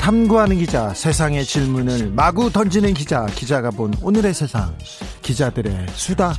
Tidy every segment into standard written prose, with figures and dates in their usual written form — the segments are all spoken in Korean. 탐구하는 기자, 세상의 질문을 마구 던지는 기자, 기자가 본 오늘의 세상, 기자들의 수다.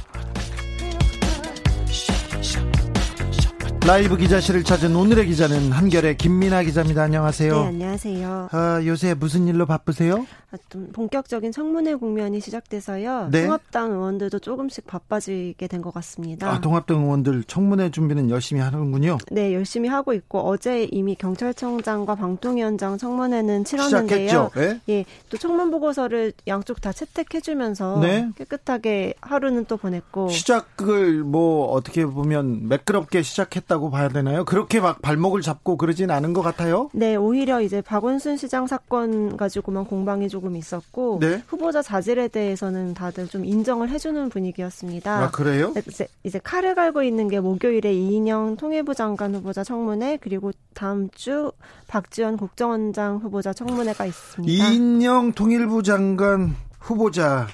라이브 기자실을 찾은 오늘의 기자는 한겨레 김민아 기자입니다. 안녕하세요. 네, 안녕하세요. 요새 무슨 일로 바쁘세요? 좀 본격적인 청문회 국면이 시작돼서요. 네? 통합당 의원들도 조금씩 바빠지게 된 것 같습니다. 아, 통합당 의원들 청문회 준비는 열심히 하는군요. 네, 열심히 하고 있고 어제 이미 경찰청장과 방통위원장 청문회는 치렀는데요. 시작했죠? 네? 예, 또 청문 보고서를 양쪽 다 채택해주면서 네? 깨끗하게 하루는 또 보냈고. 시작을 뭐 어떻게 보면 매끄럽게 시작했다고 봐야 되나요? 그렇게 막 발목을 잡고 그러진 않은 것 같아요? 네, 오히려 이제 박원순 시장 사건 가지고만 공방이 조금 있었고 네? 후보자 자질에 대해서는 다들 좀 인정을 해주는 분위기였습니다. 아, 그래요? 이제 칼을 갈고 있는 게 목요일에 이인영 통일부 장관 후보자 청문회, 그리고 다음 주 박지원 국정원장 후보자 청문회가 있습니다. 이인영 통일부 장관 후보자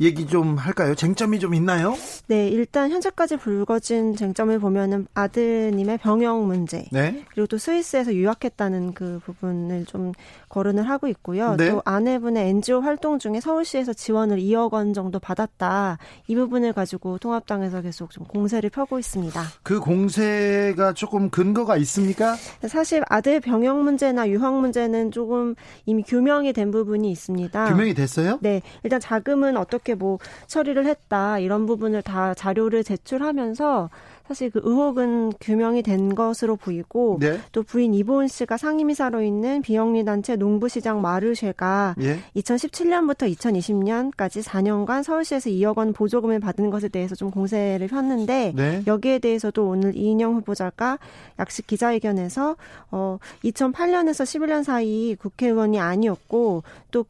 얘기 좀 할까요? 쟁점이 좀 있나요? 네, 일단 현재까지 불거진 쟁점을 보면은 아드님의 병역 문제, 네? 그리고 또 스위스에서 유학했다는 그 부분을 좀 거론을 하고 있고요. 네? 또 아내분의 NGO 활동 중에 서울시에서 지원을 2억 원 정도 받았다. 이 부분을 가지고 통합당에서 계속 좀 공세를 펴고 있습니다. 그 공세가 조금 근거가 있습니까? 사실 아들 병역 문제나 유학 문제는 조금 이미 규명이 된 부분이 있습니다. 규명이 됐어요? 네, 일단 자금은 어떻게 뭐 처리를 했다, 이런 부분을 다 자료를 제출하면서 사실 그 의혹은 규명이 된 것으로 보이고 네? 또 부인 이보은 씨가 상임이사로 있는 비영리단체 농부시장 마르쉐가 예? 2017년부터 2020년까지 4년간 서울시에서 2억 원 보조금을 받은 것에 대해서 좀 공세를 폈는데 네? 여기에 대해서도 오늘 이인영 후보자가 약식 기자회견에서 2008년에서 11년 사이 국회의원이 아니었고 또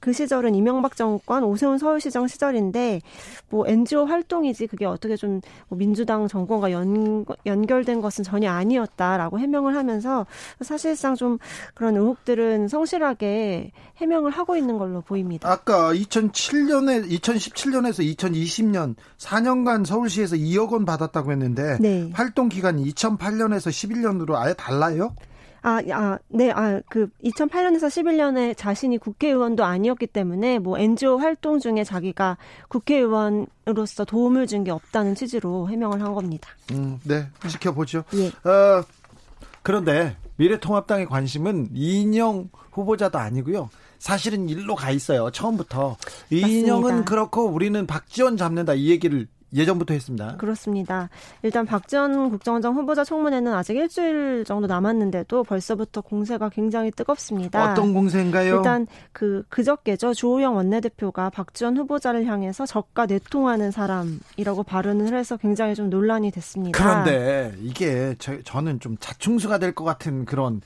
그 시절은 이명박 정권 오세훈 서울시장 시절인데 뭐 NGO 활동이지 그게 어떻게 좀 민주당 정권과 연결된 것은 전혀 아니었다라고 해명을 하면서 사실상 좀 그런 의혹들은 성실하게 해명을 하고 있는 걸로 보입니다. 아까 2017년에서 2020년 4년간 서울시에서 2억 원 받았다고 했는데 네. 활동 기간이 2008년에서 11년으로 아예 달라요? 그 2008년에서 11년에 자신이 국회의원도 아니었기 때문에 뭐 NGO 활동 중에 자기가 국회의원으로서 도움을 준 게 없다는 취지로 해명을 한 겁니다. 네, 지켜보죠. 예. 그런데 미래통합당의 관심은 이인영 후보자도 아니고요. 사실은 일로 가 있어요. 처음부터. 맞습니다. 이인영은 그렇고 우리는 박지원 잡는다 이 얘기를 예전부터 했습니다. 그렇습니다. 일단 박지원 국정원장 후보자 청문회는 아직 일주일 정도 남았는데도 벌써부터 공세가 굉장히 뜨겁습니다. 어떤 공세인가요? 일단 그저께죠. 조호영 원내대표가 박지원 후보자를 향해서 적과 내통하는 사람이라고 발언을 해서 굉장히 좀 논란이 됐습니다. 그런데 이게 저는 좀 자충수가 될 것 같은 그런,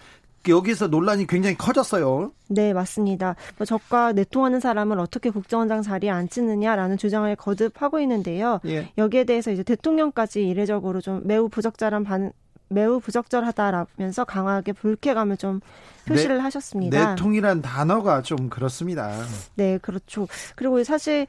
여기서 논란이 굉장히 커졌어요. 네, 맞습니다. 뭐 적과 내통하는 사람을 어떻게 국정원장 자리에 앉히느냐라는 주장을 거듭하고 있는데요. 예. 여기에 대해서 이제 대통령까지 이례적으로 좀 매우 부적절하다라면서 강하게 불쾌감을 좀 표시를 하셨습니다. 내통이란 단어가 좀 그렇습니다. 네, 그렇죠. 그리고 사실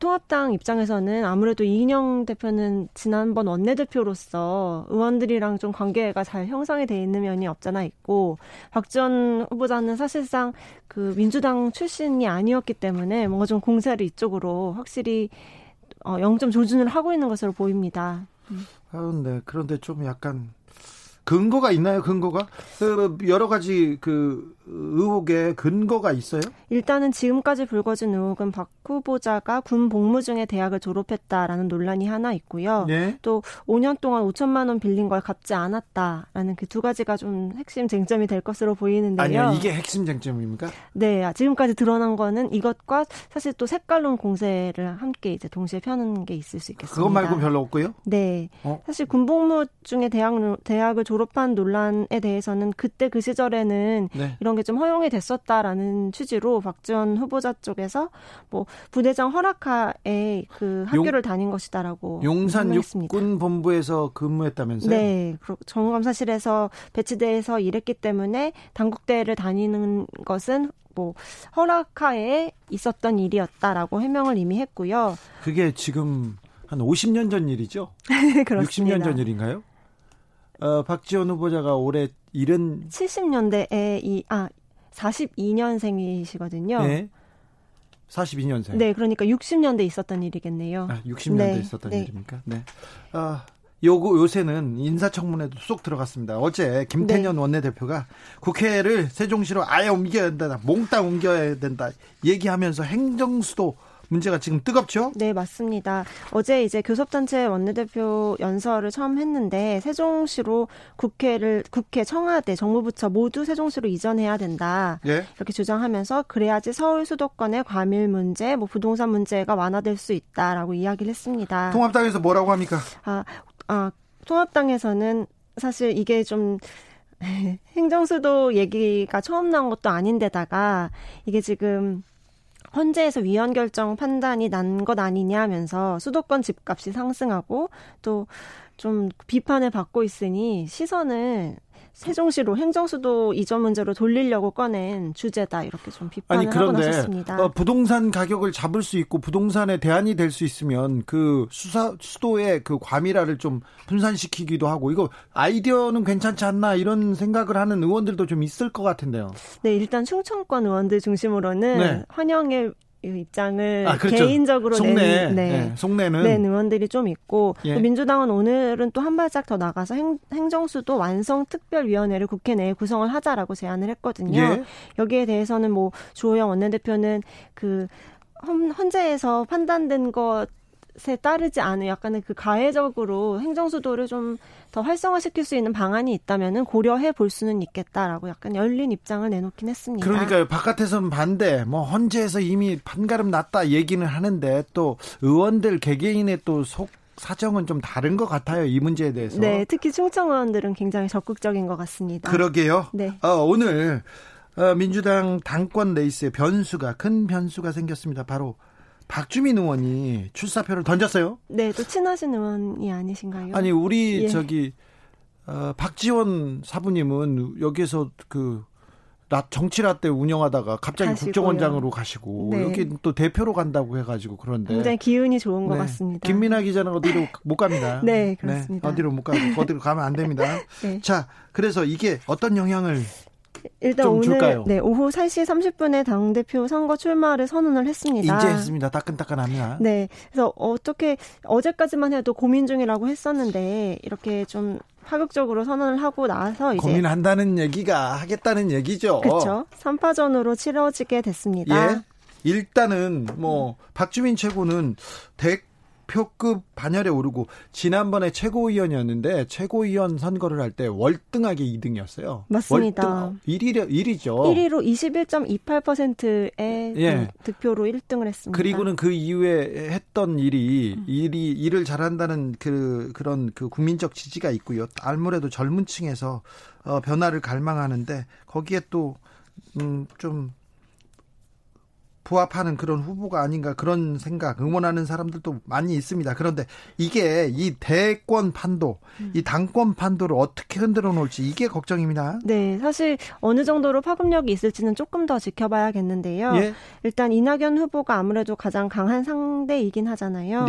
통합당 입장에서는 아무래도 이인영 대표는 지난번 원내대표로서 의원들이랑 좀 관계가 잘 형성이 돼 있는 면이 없잖아 있고 박지원 후보자는 사실상 그 민주당 출신이 아니었기 때문에 뭔가 좀 공세를 이쪽으로 확실히 영점 조준을 하고 있는 것으로 보입니다. 그런데 좀 약간 근거가 있나요? 근거가? 여러 가지 의혹에 근거가 있어요? 일단은 지금까지 불거진 의혹은 박 후보자가 군 복무 중에 대학을 졸업했다라는 논란이 하나 있고요. 네? 또 5년 동안 5천만 원 빌린 걸 갚지 않았다라는 그 두 가지가 좀 핵심 쟁점이 될 것으로 보이는데요. 아니요, 이게 핵심 쟁점입니까? 네, 지금까지 드러난 거는 이것과 사실 또 색깔론 공세를 함께 이제 동시에 펴는 게 있을 수 있겠습니다. 그것 말고 별로 없고요? 네, 사실 군 복무 중에 대학을 졸업한 논란에 대해서는 그때 그 시절에는 네. 이런 게 좀 허용이 됐었다라는 취지로 박지원 후보자 쪽에서 뭐 부대장 허락하에 그 학교를 다닌 것이다라고 용산 육군 본부에서 근무했다면서요? 네, 정무감사실에서 배치돼서 일했기 때문에 당국대를 다니는 것은 뭐 허락하에 있었던 일이었다라고 해명을 이미 했고요. 그게 지금 한 50년 전 일이죠? 그렇습니다. 60년 전 일인가요? 박지원 후보자가 올해 70년대에 42년생이시거든요. 네. 42년생. 네, 그러니까 60년대 있었던 일이겠네요. 60년대 있었던 일입니까? 네. 요새는 인사청문회도 쏙 들어갔습니다. 어제 김태년 원내대표가 국회를 세종시로 아예 옮겨야 된다, 몽땅 옮겨야 된다 얘기하면서 행정수도 문제가 지금 뜨겁죠? 네, 맞습니다. 어제 이제 교섭단체 원내대표 연설을 처음 했는데 세종시로 국회, 청와대, 정무부처 모두 세종시로 이전해야 된다. 예? 이렇게 주장하면서 그래야지 서울 수도권의 과밀 문제, 뭐 부동산 문제가 완화될 수 있다라고 이야기를 했습니다. 통합당에서 뭐라고 합니까? 통합당에서는 사실 이게 좀 행정수도 얘기가 처음 나온 것도 아닌데다가 이게 지금 헌재에서 위헌 결정 판단이 난 것 아니냐면서 수도권 집값이 상승하고 또 좀 비판을 받고 있으니 시선을 세종시로 행정수도 이전 문제로 돌리려고 꺼낸 주제다 이렇게 좀 비판을 하고 나섰습니다. 그런데 부동산 가격을 잡을 수 있고 부동산에 대안이 될 수 있으면 그 수도의 그 과밀화를 좀 분산시키기도 하고 이거 아이디어는 괜찮지 않나 이런 생각을 하는 의원들도 좀 있을 것 같은데요. 네, 일단 충청권 의원들 중심으로는 환영의 입장을 그렇죠. 개인적으로 낸 의원들이 좀 있고 또 민주당은 오늘은 또 한 발짝 더 나가서 행정수도 완성특별위원회를 국회 내에 구성을 하자라고 제안을 했거든요. 여기에 대해서는 뭐 주호영 원내대표는 그 헌재에서 판단된 것에 따르지 않은 약간의 그 가해적으로 행정수도를 좀 더 활성화시킬 수 있는 방안이 있다면은 고려해 볼 수는 있겠다라고 약간 열린 입장을 내놓긴 했습니다. 그러니까요. 바깥에서는 반대, 뭐 헌재에서 이미 판가름 났다 얘기는 하는데 또 의원들 개개인의 또 속 사정은 좀 다른 것 같아요. 이 문제에 대해서. 네, 특히 충청 의원들은 굉장히 적극적인 것 같습니다. 그러게요. 네. 오늘 민주당 당권 레이스의 큰 변수가 생겼습니다. 바로. 박주민 의원이 출사표를 던졌어요. 네, 또 친하신 의원이 아니신가요? 아니, 우리 박지원 사부님은 여기에서 정치라 때 운영하다가 갑자기 가시고요. 국정원장으로 가시고 여기 또 대표로 간다고 해가지고 그런데 굉장히 기운이 좋은 것 같습니다. 김민아 기자는 어디로 못 갑니다. 네, 그렇습니다. 어디로 못 가고 어디로 가면 안 됩니다. 자, 그래서 이게 어떤 영향을? 일단 오늘 오후 3시 30분에 당대표 선거 출마를 선언을 했습니다. 이제 했습니다. 따끈따끈합니다. 네. 그래서 어떻게 어제까지만 해도 고민 중이라고 했었는데 이렇게 좀 파격적으로 선언을 하고 나서 이제 고민한다는 얘기가 하겠다는 얘기죠. 그렇죠. 3파전으로 치러지게 됐습니다. 예. 일단은 뭐 박주민 최고는 대표급 반열에 오르고 지난번에 최고위원이었는데 최고위원 선거를 할 때 월등하게 2등이었어요. 맞습니다. 1위로 21.28%의 득표로 1등을 했습니다. 그리고는 그 이후에 했던 일을 잘한다는 그런 국민적 지지가 있고요. 아무래도 젊은 층에서 변화를 갈망하는데 거기에 또 좀 부합하는 그런 후보가 아닌가 그런 생각 응원하는 사람들도 많이 있습니다. 그런데 이게 이 대권 판도, 이 당권 판도를 어떻게 흔들어 놓을지 이게 걱정입니다. 네, 사실 어느 정도로 파급력이 있을지는 조금 더 지켜봐야겠는데요. 일단 이낙연 후보가 아무래도 가장 강한 상대이긴 하잖아요.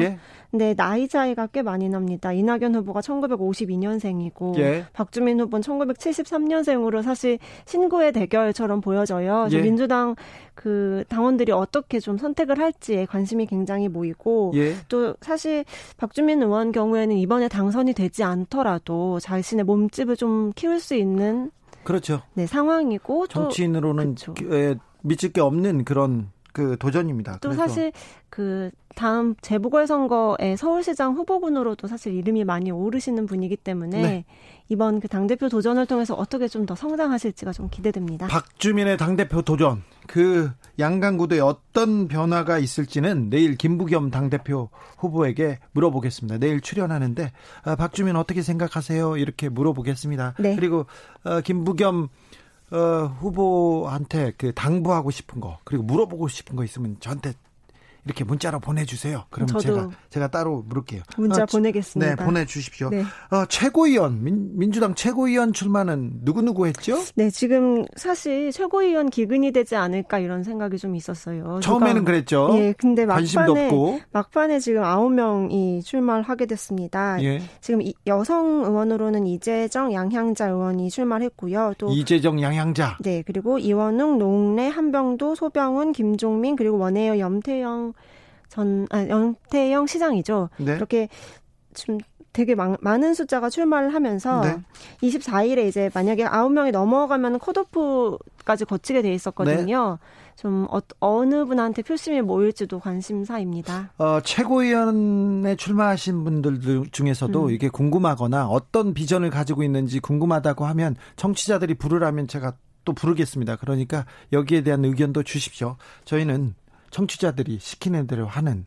근데 나이 차이가 꽤 많이 납니다. 이낙연 후보가 1952년생이고 박주민 후보는 1973년생으로 사실 신구의 대결처럼 보여져요. 그래서 민주당 그 당원들이 어떻게 좀 선택을 할지에 관심이 굉장히 모이고 또 사실 박주민 의원 경우에는 이번에 당선이 되지 않더라도 자신의 몸집을 좀 키울 수 있는 상황이고 정치인으로는 미칠 게 없는 그런 그 도전입니다. 또 그래서. 사실 그 다음 재보궐선거에 서울시장 후보군으로도 사실 이름이 많이 오르시는 분이기 때문에 이번 그 당대표 도전을 통해서 어떻게 좀 더 성장하실지가 좀 기대됩니다. 박주민의 당대표 도전 그 양강구도에 어떤 변화가 있을지는 내일 김부겸 당대표 후보에게 물어보겠습니다. 내일 출연하는데 박주민 어떻게 생각하세요? 이렇게 물어보겠습니다. 네. 그리고 김부겸 후보한테 그 당부하고 싶은 거 그리고 물어보고 싶은 거 있으면 저한테 이렇게 문자로 보내주세요. 그럼 제가 따로 물을게요. 문자 보내겠습니다. 네, 보내주십시오. 네. 최고위원, 민주당 최고위원 출마는 누구누구 했죠? 네, 지금 사실 최고위원 기근이 되지 않을까 이런 생각이 좀 있었어요. 처음에는 그랬죠. 예, 근데 막판에 지금 9명이 출마를 하게 됐습니다. 예. 지금 여성 의원으로는 이재정, 양향자 의원이 출마를 했고요. 또 이재정, 양향자. 네, 그리고 이원욱, 노웅래, 한병도, 소병훈, 김종민, 그리고 원혜연, 염태영 시장이죠. 네. 이렇게 좀 되게 많은 숫자가 출마를 하면서 네. 24일에 이제 만약에 9명이 넘어가면 컷오프까지 거치게 돼 있었거든요. 네. 좀 어느 분한테 표심이 모일지도 관심사입니다. 최고위원에 출마하신 분들 중에서도 이게 궁금하거나 어떤 비전을 가지고 있는지 궁금하다고 하면 청취자들이 부르라면 제가 또 부르겠습니다. 그러니까 여기에 대한 의견도 주십시오. 저희는 청취자들이 시키는 대로 하는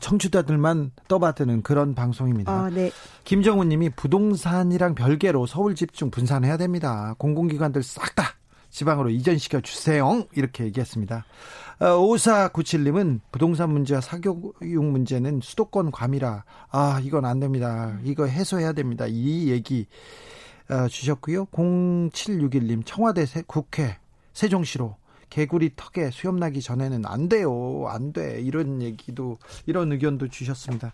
청취자들만 떠받드는 그런 방송입니다. 네. 김정우님이 부동산이랑 별개로 서울 집중 분산해야 됩니다. 공공기관들 싹 다 지방으로 이전시켜 주세요. 이렇게 얘기했습니다. 5497님은 부동산 문제와 사교육 문제는 수도권 과밀화. 이건 안 됩니다. 이거 해소해야 됩니다. 이 얘기 주셨고요. 0761님 청와대 국회 세종시로 개구리 턱에 수염 나기 전에는 안 돼요. 안 돼. 이런 의견도 주셨습니다.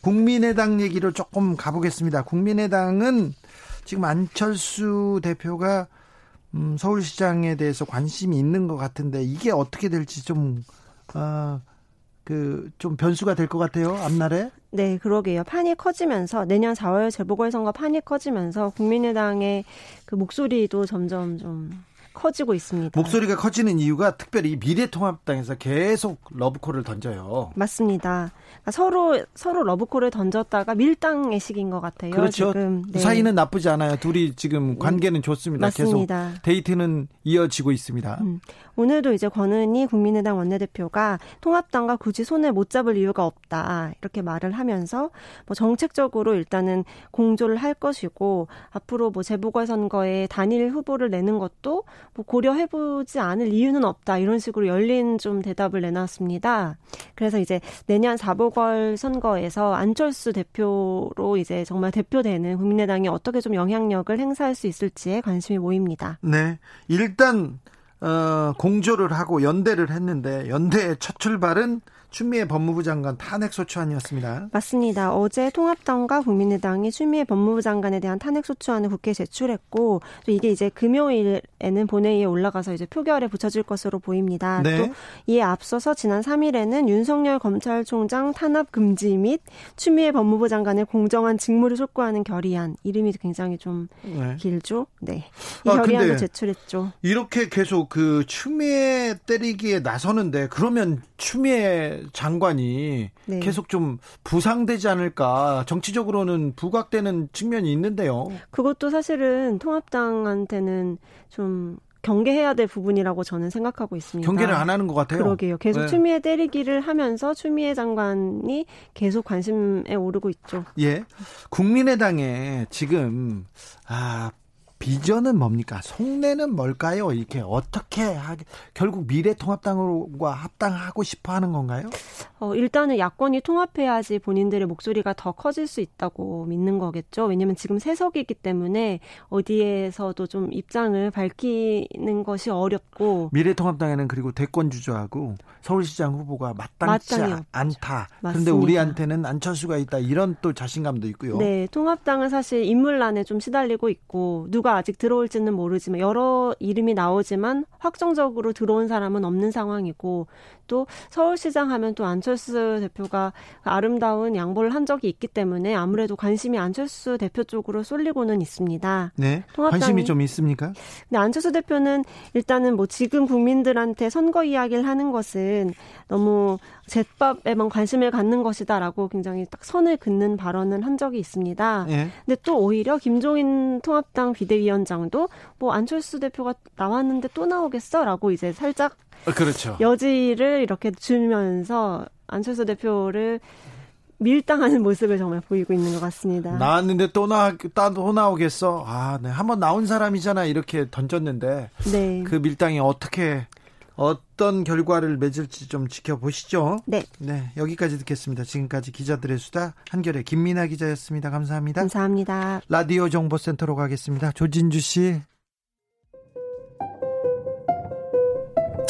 국민의당 얘기로 조금 가보겠습니다. 국민의당은 지금 안철수 대표가 서울시장에 대해서 관심이 있는 것 같은데 이게 어떻게 될지 좀 변수가 될 것 같아요. 앞날에. 네, 그러게요. 판이 커지면서 내년 4월 재보궐선거 판이 커지면서 국민의당의 그 목소리도 점점 좀 커지고 있습니다. 목소리가 커지는 이유가 특별히 미래통합당에서 계속 러브콜을 던져요. 맞습니다. 그러니까 서로 러브콜을 던졌다가 밀당의 시기인 것 같아요. 그렇죠. 지금. 네. 사이는 나쁘지 않아요. 둘이 지금 관계는 좋습니다. 맞습니다. 계속 데이트는 이어지고 있습니다. 오늘도 이제 권은희 국민의당 원내대표가 통합당과 굳이 손을 못 잡을 이유가 없다 이렇게 말을 하면서 뭐 정책적으로 일단은 공조를 할 것이고 앞으로 뭐 재보궐선거에 단일 후보를 내는 것도 뭐 고려해보지 않을 이유는 없다 이런 식으로 열린 좀 대답을 내놨습니다. 그래서 이제 내년 4보궐 선거에서 안철수 대표로 이제 정말 대표되는 국민의당이 어떻게 좀 영향력을 행사할 수 있을지에 관심이 모입니다. 네, 일단 공조를 하고 연대를 했는데 연대의 첫 출발은 추미애 법무부 장관 탄핵소추안이었습니다. 맞습니다. 어제 통합당과 국민의당이 추미애 법무부 장관에 대한 탄핵소추안을 국회에 제출했고 또 이게 이제 금요일에는 본회의에 올라가서 이제 표결에 붙여질 것으로 보입니다. 네. 또 이에 앞서서 지난 3일에는 윤석열 검찰총장 탄압 금지 및 추미애 법무부 장관의 공정한 직무를 촉구하는 결의안 이름이 굉장히 좀 네. 길죠. 네. 이 결의안을 제출했죠. 이렇게 계속 그 추미애 때리기에 나서는데 그러면 추미애 장관이 네. 계속 좀 부상되지 않을까 정치적으로는 부각되는 측면이 있는데요. 그것도 사실은 통합당한테는 좀 경계해야 될 부분이라고 저는 생각하고 있습니다. 경계를 안 하는 것 같아요. 그러게요. 계속 네. 추미애 때리기를 하면서 추미애 장관이 계속 관심에 오르고 있죠. 예, 국민의당에 지금 비전은 뭡니까? 속내는 뭘까요? 이렇게 어떻게 결국 미래통합당과 합당하고 싶어하는 건가요? 일단은 야권이 통합해야지 본인들의 목소리가 더 커질 수 있다고 믿는 거겠죠. 왜냐하면 지금 세석이기 때문에 어디에서도 좀 입장을 밝히는 것이 어렵고 미래통합당에는 그리고 대권 주저하고 서울시장 후보가 마땅치 않다. 맞습니다. 그런데 우리한테는 안철수가 있다. 이런 또 자신감도 있고요. 네, 통합당은 사실 인물난에 좀 시달리고 있고 누가 아직 들어올지는 모르지만 여러 이름이 나오지만 확정적으로 들어온 사람은 없는 상황이고 또 서울시장 하면 또 안철수 대표가 아름다운 양보를 한 적이 있기 때문에 아무래도 관심이 안철수 대표 쪽으로 쏠리고는 있습니다. 네, 관심이 좀 있습니까? 근데 안철수 대표는 일단은 뭐 지금 국민들한테 선거 이야기를 하는 것은 너무 잿밥에만 관심을 갖는 것이다라고 굉장히 딱 선을 긋는 발언을 한 적이 있습니다. 네. 근데 또 오히려 김종인 통합당 비대위원장도 뭐 안철수 대표가 나왔는데 또 나오겠어라고 이제 살짝 그렇죠. 여지를 이렇게 주면서 안철수 대표를 밀당하는 모습을 정말 보이고 있는 것 같습니다. 나왔는데 또 나오겠어. 아, 네. 한번 나온 사람이잖아. 이렇게 던졌는데. 네. 그 밀당이 어떤 결과를 맺을지 좀 지켜보시죠. 네. 네. 여기까지 듣겠습니다. 지금까지 기자들의 수다 한겨레 김민아 기자였습니다. 감사합니다. 감사합니다. 라디오 정보센터로 가겠습니다. 조진주 씨.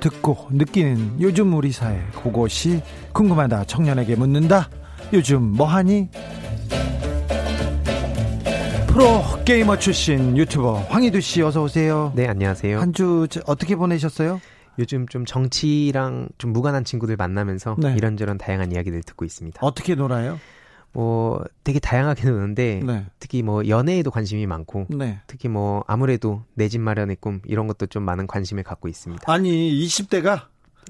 듣고 느끼는 요즘 우리 사회, 그것이 궁금하다. 청년에게 묻는다. 요즘 뭐하니? 프로게이머 출신 유튜버 황희두 씨, 어서 오세요. 네, 안녕하세요. 한 주 어떻게 보내셨어요? 요즘 좀 정치랑 좀 무관한 친구들 만나면서 네. 이런저런 다양한 이야기들 듣고 있습니다. 어떻게 놀아요? 뭐 되게 다양하게 노는데 네. 특히 뭐 연애에도 관심이 많고 네. 특히 뭐 아무래도 내 집 마련의 꿈 이런 것도 좀 많은 관심을 갖고 있습니다. 아니 20대가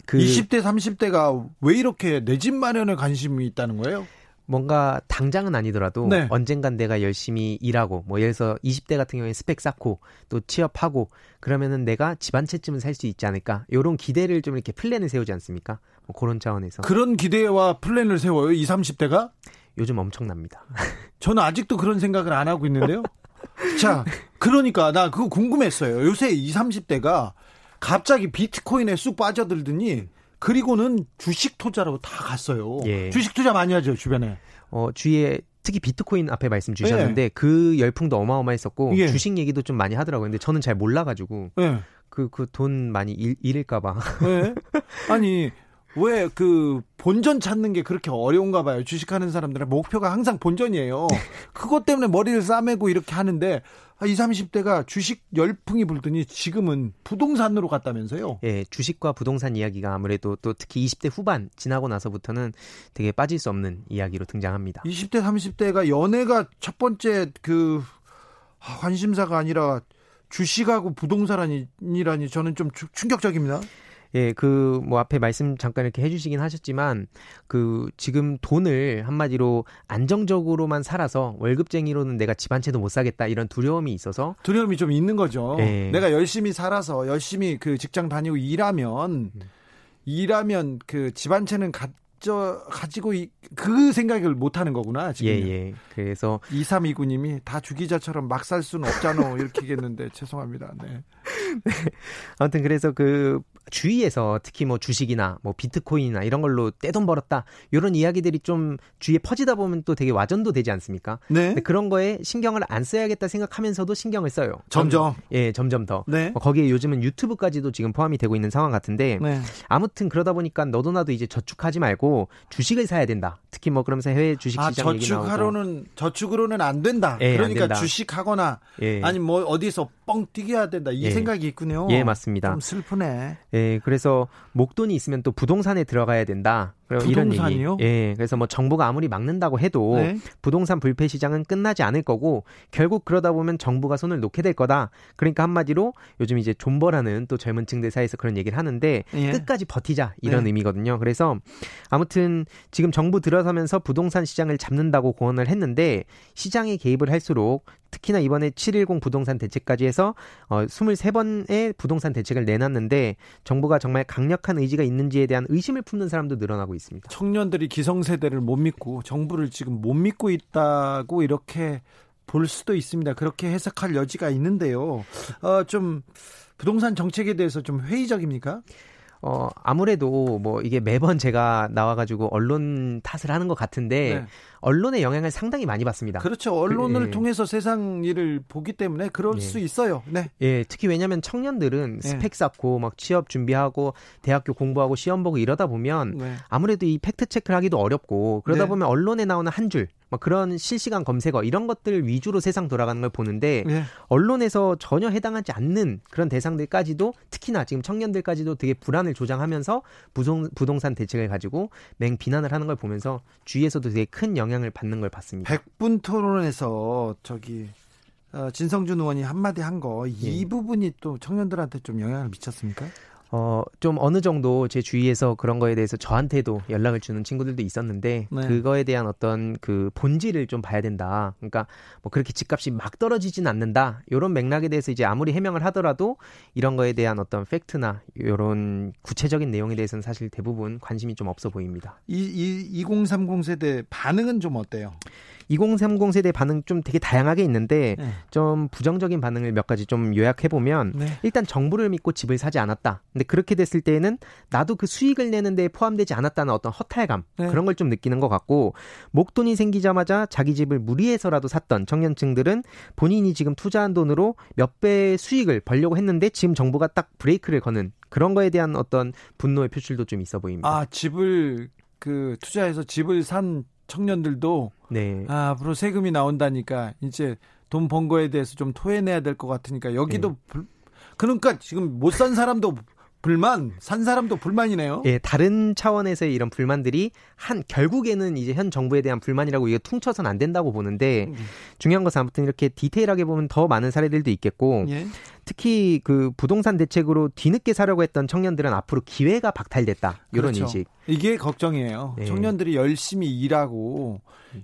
20대 30대가 왜 이렇게 내 집 마련에 관심이 있다는 거예요? 뭔가 당장은 아니더라도 네. 언젠간 내가 열심히 일하고 뭐 예를 들어서 20대 같은 경우에 스펙 쌓고 또 취업하고 그러면은 내가 집 한 채쯤은 살 수 있지 않을까, 이런 기대를 좀 이렇게 플랜을 세우지 않습니까? 뭐 그런 차원에서 그런 기대와 플랜을 세워요. 20, 30대가 요즘 엄청납니다. 저는 아직도 그런 생각을 안 하고 있는데요. 자, 그러니까 나 그거 궁금했어요. 요새 20, 30대가 갑자기 비트코인에 쑥 빠져들더니 그리고는 주식 투자로 다 갔어요. 예. 주식 투자 많이 하죠, 주변에. 주위에 특히 비트코인 앞에 말씀 주셨는데 예. 그 열풍도 어마어마했었고 예. 주식 얘기도 좀 많이 하더라고요. 근데 저는 잘 몰라가지고 예. 그 돈 많이 잃을까봐. 예. 아니 왜 그 본전 찾는 게 그렇게 어려운가 봐요. 주식하는 사람들은 목표가 항상 본전이에요. 그것 때문에 머리를 싸매고 이렇게 하는데 20, 30대가 주식 열풍이 불더니 지금은 부동산으로 갔다면서요? 예, 주식과 부동산 이야기가 아무래도 또 특히 20대 후반 지나고 나서부터는 되게 빠질 수 없는 이야기로 등장합니다. 20대, 30대가 연애가 첫 번째 그 관심사가 아니라 주식하고 부동산이라니 저는 좀 충격적입니다. 예, 뭐 앞에 말씀 잠깐 이렇게 해주시긴 하셨지만, 지금 돈을 한마디로 안정적으로만 살아서 월급쟁이로는 내가 집 한 채도 못 사겠다 이런 두려움이 있어서. 두려움이 좀 있는 거죠. 예. 내가 열심히 살아서 열심히 그 직장 다니고 일하면 그 집 한 채는 가지고 그 생각을 못 하는 거구나, 지금. 예, 예. 그래서. 2329님이 다 주기자처럼 막 살 수는 없잖아. 이렇게 얘기했는데 죄송합니다. 네. 네. 아무튼 그래서 주위에서 특히 뭐 주식이나 뭐 비트코인이나 이런 걸로 떼돈 벌었다 이런 이야기들이 좀 주위에 퍼지다 보면 또 되게 와전도 되지 않습니까? 네. 근데 그런 거에 신경을 안 써야겠다 생각하면서도 신경을 써요. 점점. 예, 점점 더. 네. 거기에 요즘은 유튜브까지도 지금 포함이 되고 있는 상황 같은데 네. 아무튼 그러다 보니까 너도 나도 이제 저축하지 말고 주식을 사야 된다. 특히 뭐 그러면서 해외 주식 시장 얘기 나오고. 저축으로는 안 된다. 예, 그러니까 안 된다. 주식하거나 예. 아니 뭐 어디서 뻥 뛰게 해야 된다. 이 예. 생각이 있군요. 예, 맞습니다. 좀 슬프네. 예, 그래서 목돈이 있으면 또 부동산에 들어가야 된다. 부동산이요? 이런 얘기. 예, 그래서 뭐 정부가 아무리 막는다고 해도 네? 부동산 불패 시장은 끝나지 않을 거고 결국 그러다 보면 정부가 손을 놓게 될 거다. 그러니까 한마디로 요즘 이제 존버라는 또 젊은 층들 사이에서 그런 얘기를 하는데 예. 끝까지 버티자 이런 네. 의미거든요. 그래서 아무튼 지금 정부 들어서면서 부동산 시장을 잡는다고 고언을 했는데 시장에 개입을 할수록 특히나 이번에 7.10 부동산 대책까지 해서 23번의 부동산 대책을 내놨는데 정부가 정말 강력한 의지가 있는지에 대한 의심을 품는 사람도 늘어나고 있습니다. 청년들이 기성세대를 못 믿고 정부를 지금 못 믿고 있다고 이렇게 볼 수도 있습니다. 그렇게 해석할 여지가 있는데요. 좀 부동산 정책에 대해서 좀 회의적입니까? 아무래도 뭐 이게 매번 제가 나와가지고 언론 탓을 하는 것 같은데 네. 언론의 영향을 상당히 많이 받습니다. 그렇죠. 언론을 예. 통해서 세상 일을 보기 때문에 그럴 예. 수 있어요. 네. 예, 특히 왜냐하면 청년들은 예. 스펙 쌓고 막 취업 준비하고 대학교 공부하고 시험 보고 이러다 보면 네. 아무래도 이 팩트 체크를 하기도 어렵고 그러다 네. 보면 언론에 나오는 한 줄 뭐 그런 실시간 검색어 이런 것들 위주로 세상 돌아가는 걸 보는데 예. 언론에서 전혀 해당하지 않는 그런 대상들까지도 특히나 지금 청년들까지도 되게 불안을 조장하면서 부동산 대책을 가지고 맹비난을 하는 걸 보면서 주위에서도 되게 큰 영향을 받는 걸 봤습니다. 백분 토론에서 진성준 의원이 한마디 한 거 이 예. 부분이 또 청년들한테 좀 영향을 미쳤습니까? 좀 어느 정도 제 주위에서 그런 거에 대해서 저한테도 연락을 주는 친구들도 있었는데 네. 그거에 대한 어떤 그 본질을 좀 봐야 된다. 그러니까 뭐 그렇게 집값이 막 떨어지진 않는다. 이런 맥락에 대해서 이제 아무리 해명을 하더라도 이런 거에 대한 어떤 팩트나 이런 구체적인 내용에 대해서는 사실 대부분 관심이 좀 없어 보입니다. 2030 세대 반응은 좀 어때요? 2030 세대 반응 좀 되게 다양하게 있는데 네. 좀 부정적인 반응을 몇 가지 좀 요약해보면 네. 일단 정부를 믿고 집을 사지 않았다. 근데 그렇게 됐을 때에는 나도 그 수익을 내는 데에 포함되지 않았다는 어떤 허탈감 네. 그런 걸 좀 느끼는 것 같고 목돈이 생기자마자 자기 집을 무리해서라도 샀던 청년층들은 본인이 지금 투자한 돈으로 몇 배의 수익을 벌려고 했는데 지금 정부가 딱 브레이크를 거는 그런 거에 대한 어떤 분노의 표출도 좀 있어 보입니다. 아, 집을 투자해서 집을 산 청년들도 네. 아, 앞으로 세금이 나온다니까 이제 돈 번 거에 대해서 좀 토해내야 될 것 같으니까 여기도 네. 그러니까 지금 못 산 사람도 불만, 산 사람도 불만이네요. 예, 다른 차원에서의 이런 불만들이 결국에는 이제 현 정부에 대한 불만이라고 이게 퉁쳐선 안 된다고 보는데 중요한 것은 아무튼 이렇게 디테일하게 보면 더 많은 사례들도 있겠고 예. 특히 그 부동산 대책으로 뒤늦게 사려고 했던 청년들은 앞으로 기회가 박탈됐다. 이런 그렇죠. 인식. 이게 걱정이에요. 네. 청년들이 열심히 일하고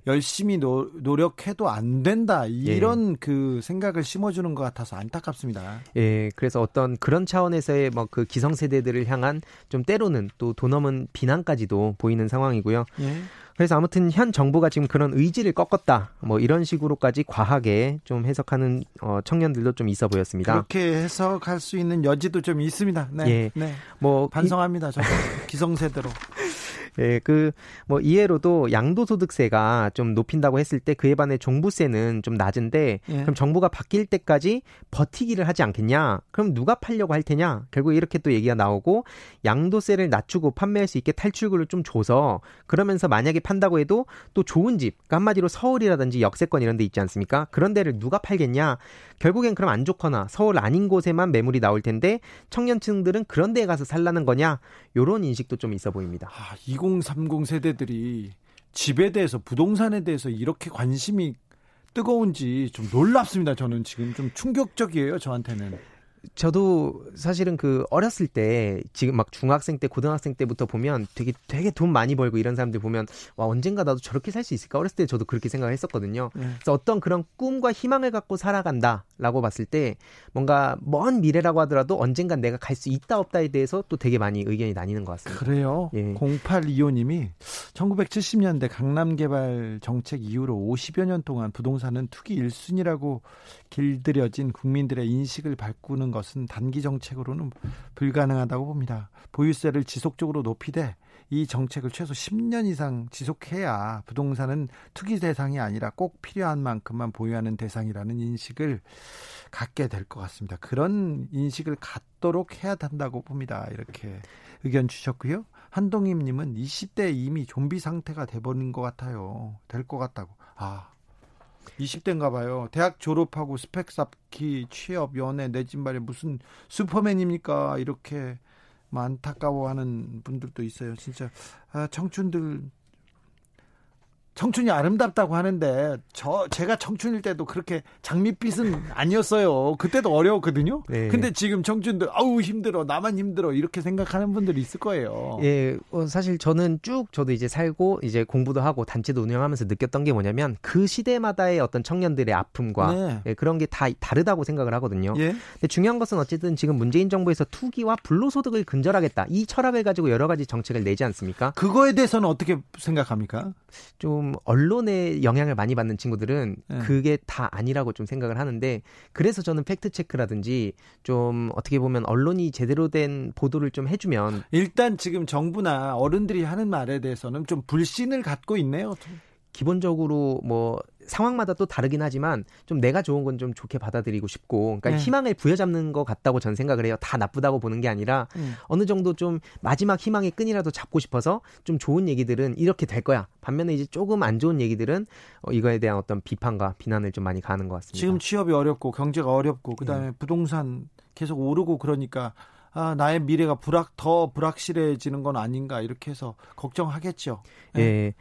열심히 노력해도 안 된다. 이런 예. 그 생각을 심어주는 것 같아서 안타깝습니다. 예, 그래서 어떤 그런 차원에서의 뭐 그 기성세대들을 향한 좀 때로는 또 돈 넘은 비난까지도 보이는 상황이고요. 예. 그래서 아무튼 현 정부가 지금 그런 의지를 꺾었다. 뭐 이런 식으로까지 과하게 좀 해석하는 청년들도 좀 있어 보였습니다. 그렇게 해석할 수 있는 여지도 좀 있습니다. 네. 예. 네. 뭐 반성합니다. 저도 기성세대로. 예, 이외로도 양도소득세가 좀 높인다고 했을 때 그에 반해 종부세는 좀 낮은데 예. 그럼 정부가 바뀔 때까지 버티기를 하지 않겠냐? 그럼 누가 팔려고 할 테냐? 결국 이렇게 또 얘기가 나오고 양도세를 낮추고 판매할 수 있게 탈출구를 좀 줘서 그러면서 만약에 판다고 해도 또 좋은 집, 그러니까 한마디로 서울이라든지 역세권 이런 데 있지 않습니까? 그런 데를 누가 팔겠냐? 결국엔 그럼 안 좋거나 서울 아닌 곳에만 매물이 나올 텐데 청년층들은 그런 데에 가서 살라는 거냐? 이런 인식도 좀 있어 보입니다. 아, 2030 세대들이 집에 대해서 부동산에 대해서 이렇게 관심이 뜨거운지 좀 놀랍습니다. 저는 지금 좀 충격적이에요. 저한테는. 저도 사실은 어렸을 때 지금 막 중학생 때 고등학생 때부터 보면 되게 돈 많이 벌고 이런 사람들 보면 와 언젠가 나도 저렇게 살 수 있을까 어렸을 때 저도 그렇게 생각을 했었거든요. 네. 그래서 어떤 그런 꿈과 희망을 갖고 살아간다라고 봤을 때 뭔가 먼 미래라고 하더라도 언젠간 내가 갈 수 있다 없다에 대해서 또 되게 많이 의견이 나뉘는 것 같습니다. 그래요. 예. 0825님이 1970년대 강남개발 정책 이후로 50여 년 동안 부동산은 투기 1순위라고 길들여진 국민들의 인식을 바꾸는 것은 단기 정책으로는 불가능하다고 봅니다. 보유세를 지속적으로 높이되 이 정책을 최소 10년 이상 지속해야 부동산은 투기 대상이 아니라 꼭 필요한 만큼만 보유하는 대상이라는 인식을 갖게 될 것 같습니다. 그런 인식을 갖도록 해야 한다고 봅니다. 이렇게 의견 주셨고요. 한동임님은 20대에 이미 좀비 상태가 돼버린 것 같아요. 될 것 같다고. 20대인가 봐요. 대학 졸업하고 스펙 쌓기, 취업, 연애, 내 집 마련 무슨 슈퍼맨입니까? 이렇게 안타까워하는 분들도 있어요. 진짜 청춘이 아름답다고 하는데 제가 청춘일 때도 그렇게 장밋빛은 아니었어요. 그때도 어려웠거든요. 네. 근데 지금 청춘들 힘들어 나만 힘들어 이렇게 생각하는 분들이 있을 거예요. 예, 사실 저는 저도 이제 살고 이제 공부도 하고 단체도 운영하면서 느꼈던 게 뭐냐면 그 시대마다의 어떤 청년들의 아픔과 네. 예, 그런 게 다 다르다고 생각을 하거든요. 예? 근데 중요한 것은 어쨌든 지금 문재인 정부에서 투기와 불로소득을 근절하겠다 이 철학을 가지고 여러 가지 정책을 내지 않습니까? 그거에 대해서는 어떻게 생각합니까? 좀 언론의 영향을 많이 받는 친구들은 그게 다 아니라고 좀 생각을 하는데 그래서 저는 팩트체크라든지 좀 어떻게 보면 언론이 제대로 된 보도를 좀 해주면 일단 지금 정부나 어른들이 하는 말에 대해서는 좀 불신을 갖고 있네요. 기본적으로 상황마다 또 다르긴 하지만 좀 내가 좋은 건 좀 좋게 받아들이고 싶고, 그러니까 희망을 부여잡는 것 같다고 전 생각을 해요. 다 나쁘다고 보는 게 아니라 어느 정도 좀 마지막 희망의 끈이라도 잡고 싶어서 좀 좋은 얘기들은 이렇게 될 거야. 반면에 이제 조금 안 좋은 얘기들은 이거에 대한 어떤 비판과 비난을 좀 많이 가하는 것 같습니다. 지금 취업이 어렵고 경제가 어렵고 그다음에 부동산 계속 오르고 그러니까 아, 나의 미래가 더 불확실해지는 건 아닌가 이렇게 해서 걱정하겠죠. 예. 네.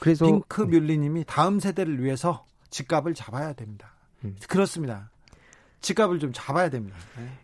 그래서 핑크뮬리님이 다음 세대를 위해서 집값을 잡아야 됩니다. 그렇습니다. 집값을 좀 잡아야 됩니다.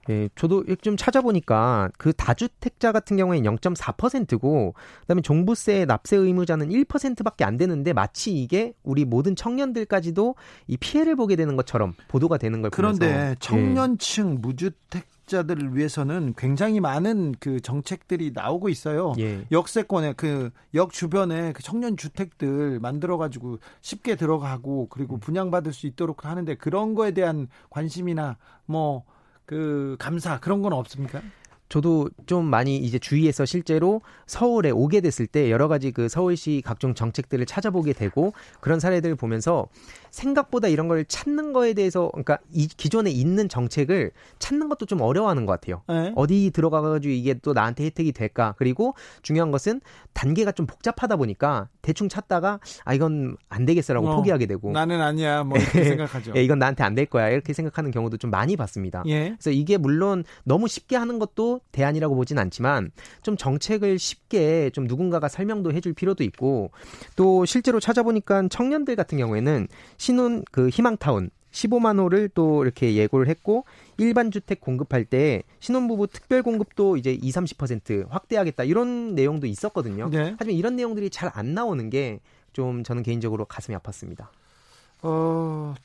네. 예, 저도 좀 찾아보니까 그 다주택자 같은 경우에는 0.4%고 그다음에 종부세 납세 의무자는 1%밖에 안 되는데 마치 이게 우리 모든 청년들까지도 이 피해를 보게 되는 것처럼 보도가 되는 걸 보면서. 그런데 청년층 무주택자들을 위해서는 굉장히 많은 그 정책들이 나오고 있어요. 예. 역세권에 그 역 주변에 그 청년 주택들 만들어 가지고 쉽게 들어가고 그리고 분양받을 수 있도록 하는데 그런 거에 대한 관심이나 뭐 그 감사 그런 건 없습니까? 저도 좀 많이 이제 주위에서 실제로 서울에 오게 됐을 때 여러 가지 그 서울시 각종 정책들을 찾아보게 되고 그런 사례들을 보면서 생각보다 이런 걸 찾는 거에 대해서 그러니까 기존에 있는 정책을 찾는 것도 좀 어려워하는 것 같아요. 네. 어디 들어가가지고 이게 또 나한테 혜택이 될까? 그리고 중요한 것은 단계가 좀 복잡하다 보니까 대충 찾다가 아 이건 안 되겠어라고 포기하게 되고 나는 아니야 뭐 이렇게 생각하죠. 예, 이건 나한테 안 될 거야 이렇게 생각하는 경우도 좀 많이 봤습니다. 예. 그래서 이게 물론 너무 쉽게 하는 것도 대안이라고 보진 않지만 좀 정책을 쉽게 좀 누군가가 설명도 해줄 필요도 있고 또 실제로 찾아보니까 청년들 같은 경우에는 신혼 그 희망타운 15만 호를 또 이렇게 예고를 했고 일반 주택 공급할 때 신혼부부 특별 공급도 이제 20-30% 확대하겠다 이런 내용도 있었거든요. 네. 하지만 이런 내용들이 잘 안 나오는 게 좀 저는 개인적으로 가슴이 아팠습니다.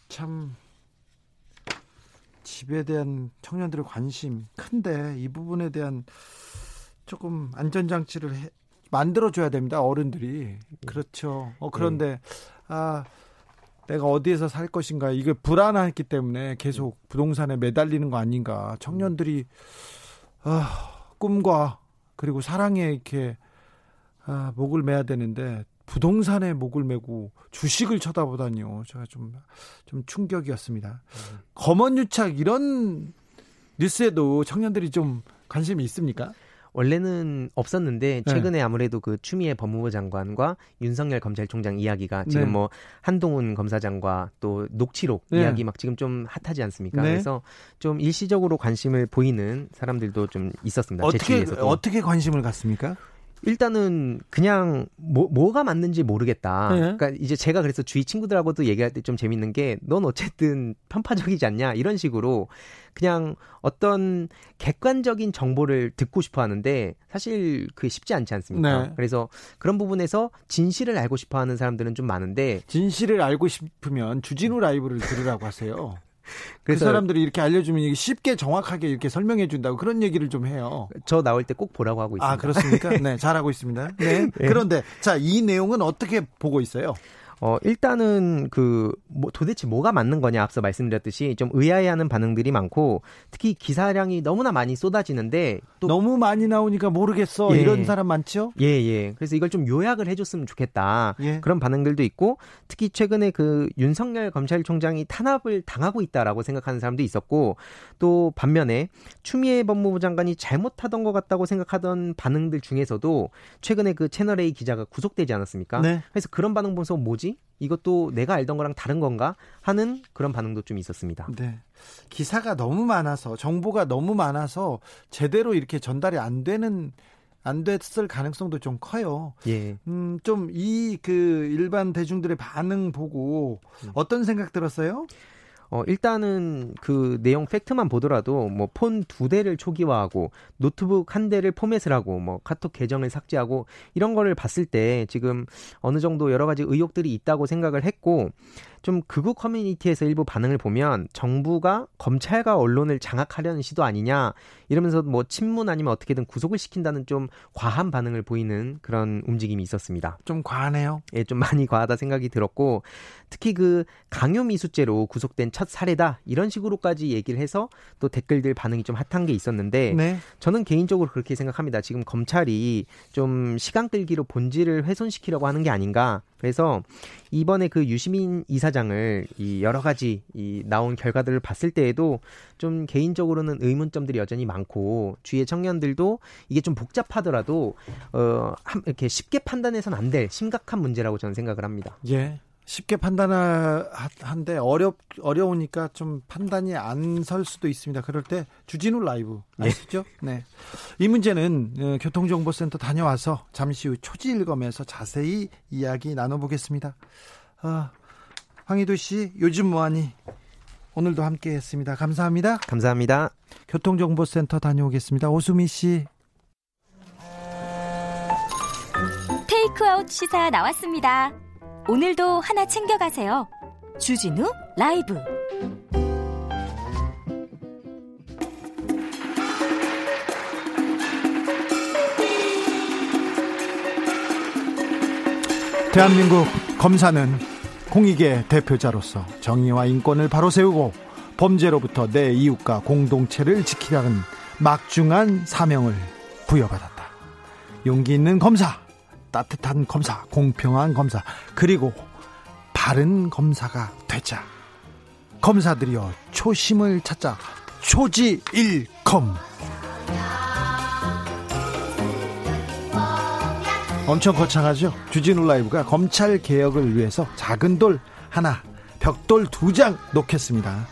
참 집에 대한 청년들의 관심 큰데 이 부분에 대한 조금 안전장치를 만들어줘야 됩니다. 어른들이. 그렇죠. 그런데 아, 내가 어디에서 살 것인가 이게 불안했기 때문에 계속 부동산에 매달리는 거 아닌가. 청년들이 꿈과 그리고 사랑에 이렇게 목을 매야 되는데 부동산에 목을 메고 주식을 쳐다보다니요. 제가 좀 충격이었습니다. 검언유착 이런 뉴스에도 청년들이 좀 관심이 있습니까? 원래는 없었는데 최근에 아무래도 그 추미애 법무부 장관과 윤석열 검찰총장 이야기가 지금 뭐 한동훈 검사장과 또 녹취록 이야기 막 지금 좀 핫하지 않습니까? 그래서 좀 일시적으로 관심을 보이는 사람들도 좀 있었습니다. 어떻게 관심을 갖습니까? 일단은 그냥 뭐가 맞는지 모르겠다. 그러니까 이제 제가 그래서 주위 친구들하고도 얘기할 때 좀 재밌는 게 넌 어쨌든 편파적이지 않냐 이런 식으로 그냥 어떤 객관적인 정보를 듣고 싶어 하는데 사실 그게 쉽지 않지 않습니까? 그래서 그런 부분에서 진실을 알고 싶어 하는 사람들은 좀 많은데 진실을 알고 싶으면 주진우 라이브를 들으라고 하세요. 그래서 그 사람들이 이렇게 알려주면 이게 쉽게 정확하게 이렇게 설명해 준다고 그런 얘기를 좀 해요. 저 나올 때 꼭 보라고 하고 있습니다. 아, 그렇습니까? 네, 잘하고 있습니다. 네. 그런데 자, 이 내용은 어떻게 보고 있어요? 일단은 그 뭐 도대체 뭐가 맞는 거냐 앞서 말씀드렸듯이 좀 의아해하는 반응들이 많고 특히 기사량이 너무나 많이 쏟아지는데 또 너무 많이 나오니까 모르겠어 이런 사람 많죠? 예예. 그래서 이걸 좀 요약을 해줬으면 좋겠다 그런 반응들도 있고 특히 최근에 그 윤석열 검찰총장이 탄압을 당하고 있다라고 생각하는 사람도 있었고 또 반면에 추미애 법무부 장관이 잘못하던 것 같다고 생각하던 반응들 중에서도 최근에 그 채널A 기자가 구속되지 않았습니까? 네. 그래서 그런 반응 보면서 뭐지? 이것도 내가 알던 거랑 다른 건가 하는 그런 반응도 좀 있었습니다. 네. 기사가 너무 많아서 정보가 너무 많아서 제대로 이렇게 전달이 안 됐을 가능성도 좀 커요. 예. 좀 이 그 일반 대중들의 반응 보고 어떤 생각 들었어요? 일단은 그 내용 팩트만 보더라도 뭐 폰 2대를 초기화하고 노트북 1대를 포맷을 하고 뭐 카톡 계정을 삭제하고 이런 거를 봤을 때 지금 어느 정도 여러 가지 의혹들이 있다고 생각을 했고 좀 극우 커뮤니티에서 일부 반응을 보면 정부가 검찰과 언론을 장악하려는 시도 아니냐 이러면서 뭐 친문 아니면 어떻게든 구속을 시킨다는 좀 과한 반응을 보이는 그런 움직임이 있었습니다. 좀 과하네요. 예, 좀 많이 과하다 생각이 들었고 특히 그 강요미수죄로 구속된 첫 사례다 이런 식으로까지 얘기를 해서 또 댓글들 반응이 좀 핫한 게 있었는데 저는 개인적으로 그렇게 생각합니다. 지금 검찰이 좀 시간 끌기로 본질을 훼손시키려고 하는 게 아닌가. 그래서 이번에 그 유시민 이사장을 이 여러 가지 이 나온 결과들을 봤을 때에도 좀 개인적으로는 의문점들이 여전히 많고, 주위의 청년들도 이게 좀 복잡하더라도 이렇게 쉽게 판단해서는 안 될 심각한 문제라고 저는 생각을 합니다. 예. 쉽게 판단한데 어려우니까 좀 판단이 안 설 수도 있습니다. 그럴 때 주진우 라이브 아시죠? 네. 이 문제는 교통정보센터 다녀와서 잠시 후 초지일검에서 자세히 이야기 나눠보겠습니다. 황희도 씨, 요즘 뭐하니? 오늘도 함께했습니다. 감사합니다. 감사합니다. 교통정보센터 다녀오겠습니다. 오수미 씨. 테이크아웃 시사 나왔습니다. 오늘도 하나 챙겨가세요. 주진우 라이브. 대한민국 검사는 공익의 대표자로서 정의와 인권을 바로 세우고 범죄로부터 내 이웃과 공동체를 지키라는 막중한 사명을 부여받았다. 용기 있는 검사, 따뜻한 검사, 공평한 검사, 그리고 바른 검사가 되자. 검사들이여, 초심을 찾자. 초지일검. 엄청 거창하죠? 주진우 라이브가 검찰 개혁을 위해서 작은 돌 하나, 벽돌 2장 놓겠습니다.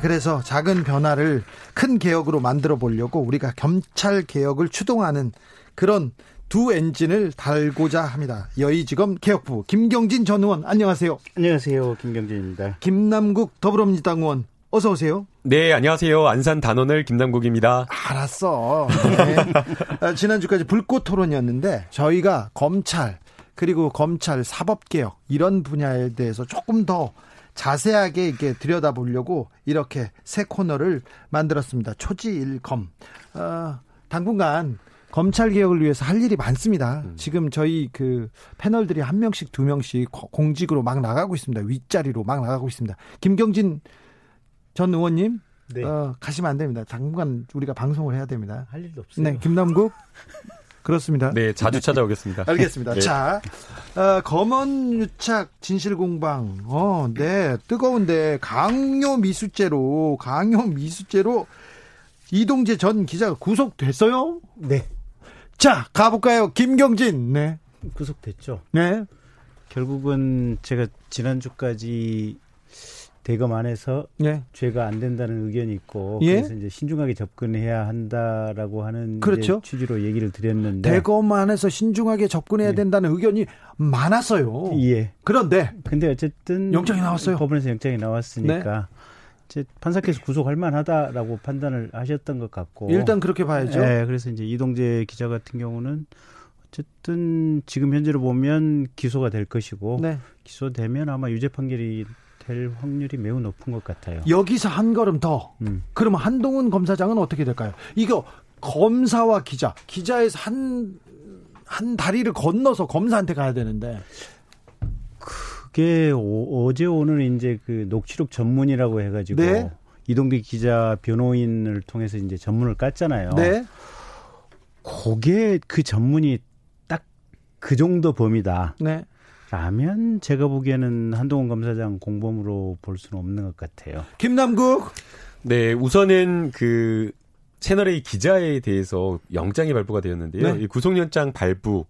그래서 작은 변화를 큰 개혁으로 만들어 보려고 우리가 검찰 개혁을 추동하는 그런 두 엔진을 달고자 합니다. 여의지검 개혁부 김경진 전 의원, 안녕하세요. 안녕하세요, 김경진입니다. 김남국 더불어민주당 의원, 어서 오세요. 네, 안녕하세요. 안산 단원을 김남국입니다. 알았어. 네. 지난주까지 불꽃 토론이었는데 저희가 검찰 그리고 검찰 사법개혁 이런 분야에 대해서 조금 더 자세하게 이렇게 들여다보려고 이렇게 새 코너를 만들었습니다. 초지일검. 당분간 검찰 개혁을 위해서 할 일이 많습니다. 지금 저희 그 패널들이 한 명씩 두 명씩 공직으로 막 나가고 있습니다. 윗자리로 막 나가고 있습니다. 김경진 전 의원님, 네. 가시면 안 됩니다. 당분간 우리가 방송을 해야 됩니다. 할 일도 없어요. 네, 김남국. 그렇습니다. 네, 자주 찾아오겠습니다. 알겠습니다. 네. 자, 검언유착 진실공방. 네, 뜨거운데 강요미수죄로 이동재 전 기자가 구속됐어요? 네. 자, 가볼까요? 김경진. 네. 구속됐죠. 네. 결국은 제가 지난주까지 대검 안에서 네. 죄가 안 된다는 의견이 있고, 예? 그래서 이제 신중하게 접근해야 한다라고 하는, 그렇죠? 취지로 얘기를 드렸는데, 대검 안에서 신중하게 접근해야 된다는 의견이 많았어요. 예. 그런데 근데 어쨌든 영장이 나왔어요. 법원에서 영장이 나왔으니까. 네. 제 판사께서 구속할 만하다라고 판단을 하셨던 것 같고, 일단 그렇게 봐야죠. 네, 그래서 이제 이동재 기자 같은 경우는 어쨌든 지금 현재로 보면 기소가 될 것이고, 네. 기소되면 아마 유죄 판결이 될 확률이 매우 높은 것 같아요. 여기서 한 걸음 더. 그러면 한동훈 검사장은 어떻게 될까요? 이거 검사와 기자에서 한 다리를 건너서 검사한테 가야 되는데. 그게 어제 오늘 이제 그 녹취록 전문이라고 해가지고, 네? 이동기 기자 변호인을 통해서 이제 전문을 깠잖아요. 네. 그게 그 전문이 딱 그 정도 범위다. 네. 라면 제가 보기에는 한동훈 검사장 공범으로 볼 수는 없는 것 같아요. 김남국. 네, 우선은 그 채널A 기자에 대해서 영장이 발부가 되었는데요. 네. 이 구속영장 발부.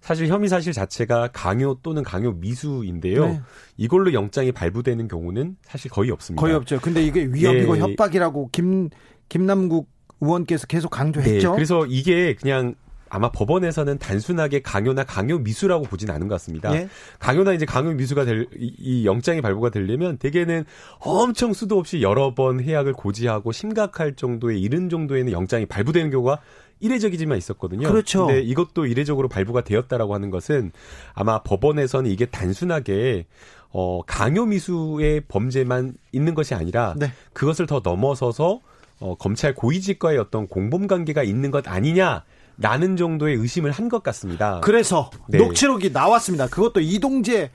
사실 혐의 사실 자체가 강요 또는 강요 미수인데요. 네. 이걸로 영장이 발부되는 경우는 사실 거의 없습니다. 거의 없죠. 근데 이게 위협이고, 네. 협박이라고 김남국 의원께서 계속 강조했죠. 네. 그래서 이게 그냥 아마 법원에서는 단순하게 강요나 강요 미수라고 보진 않은 것 같습니다. 네. 강요나 이제 강요 미수가 될, 이 영장이 발부가 되려면 대개는 엄청 수도 없이 여러 번 해악을 고지하고 심각할 정도에 이른 정도에는 영장이 발부되는 경우가 이례적이지만 있었거든요. 그렇죠. 근데 이것도 이례적으로 발부가 되었다라고 하는 것은 아마 법원에서는 이게 단순하게 강요미수의 범죄만 있는 것이 아니라, 네. 그것을 더 넘어서서 검찰 고위직과의 어떤 공범관계가 있는 것 아니냐 라는 정도의 의심을 한 것 같습니다. 그래서, 네. 녹취록이 나왔습니다. 그것도 이동재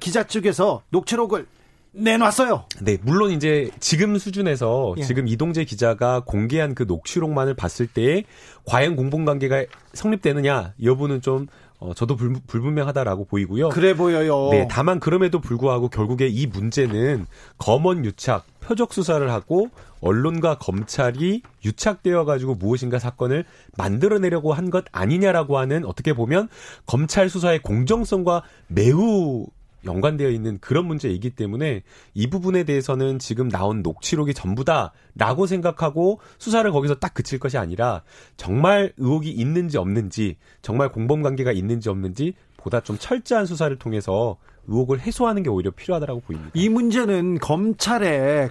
기자 측에서 녹취록을 내놨어요. 네, 물론 이제 지금 수준에서, 예. 지금 이동재 기자가 공개한 그 녹취록만을 봤을 때 과연 공범관계가 성립되느냐 여부는 좀 저도 불분명하다라고 보이고요. 그래 보여요. 네, 다만 그럼에도 불구하고 결국에 이 문제는 검언 유착, 표적 수사를 하고 언론과 검찰이 유착되어가지고 무엇인가 사건을 만들어내려고 한 것 아니냐라고 하는 어떻게 보면 검찰 수사의 공정성과 매우 연관되어 있는 그런 문제이기 때문에 이 부분에 대해서는 지금 나온 녹취록이 전부다라고 생각하고 수사를 거기서 딱 그칠 것이 아니라 정말 의혹이 있는지 없는지 정말 공범관계가 있는지 없는지 보다 좀 철저한 수사를 통해서 의혹을 해소하는 게 오히려 필요하다라고 보입니다. 이 문제는 검찰의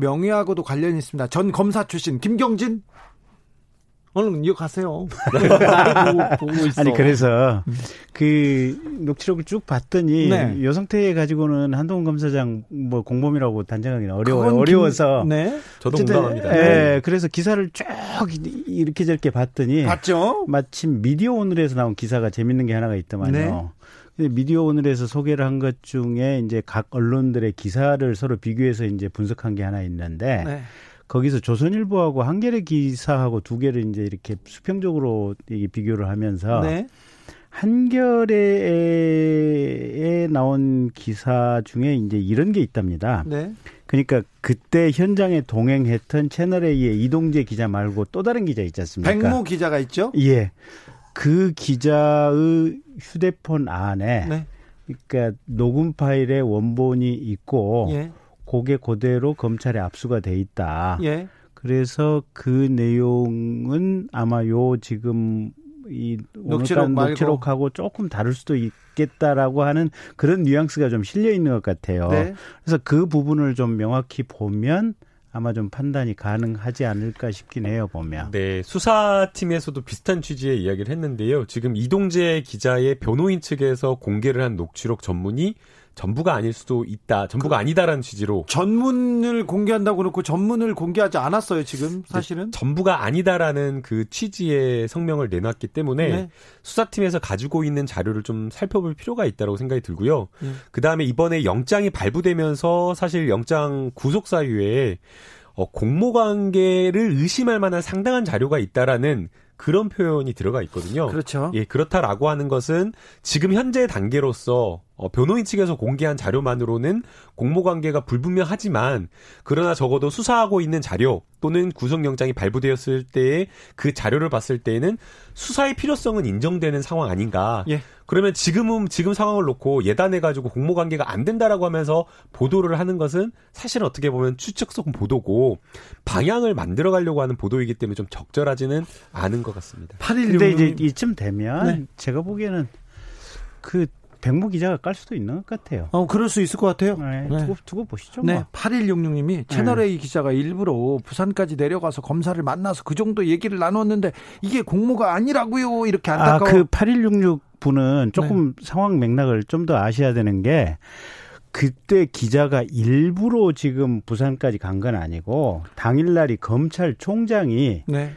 명예하고도 관련이 있습니다. 전 검사 출신 김경진 얼른 이거 가세요. 보고 있어. 아니 그래서 그 녹취록을 쭉 봤더니 네. 요성태 가지고는 한동훈 검사장 뭐 공범이라고 단정하기는 어려워서. 네. 저도 공감합니다. 네. 그래서 기사를 쭉 이렇게 저렇게 봤더니 봤죠. 마침 미디어 오늘에서 나온 기사가 재밌는 게 하나가 있더만요. 네. 미디어 오늘에서 소개를 한 것 중에 이제 각 언론들의 기사를 서로 비교해서 이제 분석한 게 하나 있는데. 네. 거기서 조선일보하고 한겨레 기사하고 두 개를 이제 이렇게 수평적으로 비교를 하면서 네. 한겨레에 나온 기사 중에 이제 이런 게 있답니다. 네. 그러니까 그때 현장에 동행했던 채널A의 이동재 기자 말고 또 다른 기자 있지 않습니까? 백무 기자가 있죠? 예. 그 기자의 휴대폰 안에 네. 그러니까 녹음 파일의 원본이 있고 예. 그게 그대로 검찰에 압수가 돼 있다. 예. 그래서 그 내용은 아마 요 지금 이 녹취록하고 조금 다를 수도 있겠다라고 하는 그런 뉘앙스가 좀 실려 있는 것 같아요. 네. 그래서 그 부분을 좀 명확히 보면 아마 좀 판단이 가능하지 않을까 싶긴 해요, 보면. 네, 수사팀에서도 비슷한 취지의 이야기를 했는데요. 지금 이동재 기자의 변호인 측에서 공개를 한 녹취록 전문이 전부가 아닐 수도 있다. 전부가 아니다라는 취지로. 전문을 공개한다고 놓고 전문을 공개하지 않았어요, 지금 사실은. 전부가 아니다라는 그 취지의 성명을 내놨기 때문에 네. 수사팀에서 가지고 있는 자료를 좀 살펴볼 필요가 있다고 생각이 들고요. 네. 그다음에 이번에 영장이 발부되면서 사실 영장 구속 사유에 공모관계를 의심할 만한 상당한 자료가 있다라는 그런 표현이 들어가 있거든요. 그렇죠. 예, 그렇다라고 하는 것은 지금 현재 단계로서 변호인 측에서 공개한 자료만으로는 공모관계가 불분명하지만 그러나 적어도 수사하고 있는 자료 또는 구속영장이 발부되었을 때의 그 자료를 봤을 때에는 수사의 필요성은 인정되는 상황 아닌가. 예. 그러면 지금 상황을 놓고 예단해가지고 공모관계가 안 된다라고 하면서 보도를 하는 것은 사실 어떻게 보면 추측성 보도고 방향을 만들어가려고 하는 보도이기 때문에 좀 적절하지는 않은 것 같습니다. 8.16. 근데 이제 이쯤 되면 네. 제가 보기에는 그 백무 기자가 깔 수도 있는 것 같아요. 그럴 수 있을 것 같아요. 네, 두고 보시죠. 네, 뭐. 8166님이 채널A 기자가 일부러 부산까지 내려가서 검사를 만나서 그 정도 얘기를 나눴는데 이게 공모가 아니라고요. 이렇게 안타까워. 그 8166 분은 조금 네. 상황 맥락을 좀 더 아셔야 되는 게 그때 기자가 일부러 지금 부산까지 간 건 아니고 당일날이 검찰총장이 네,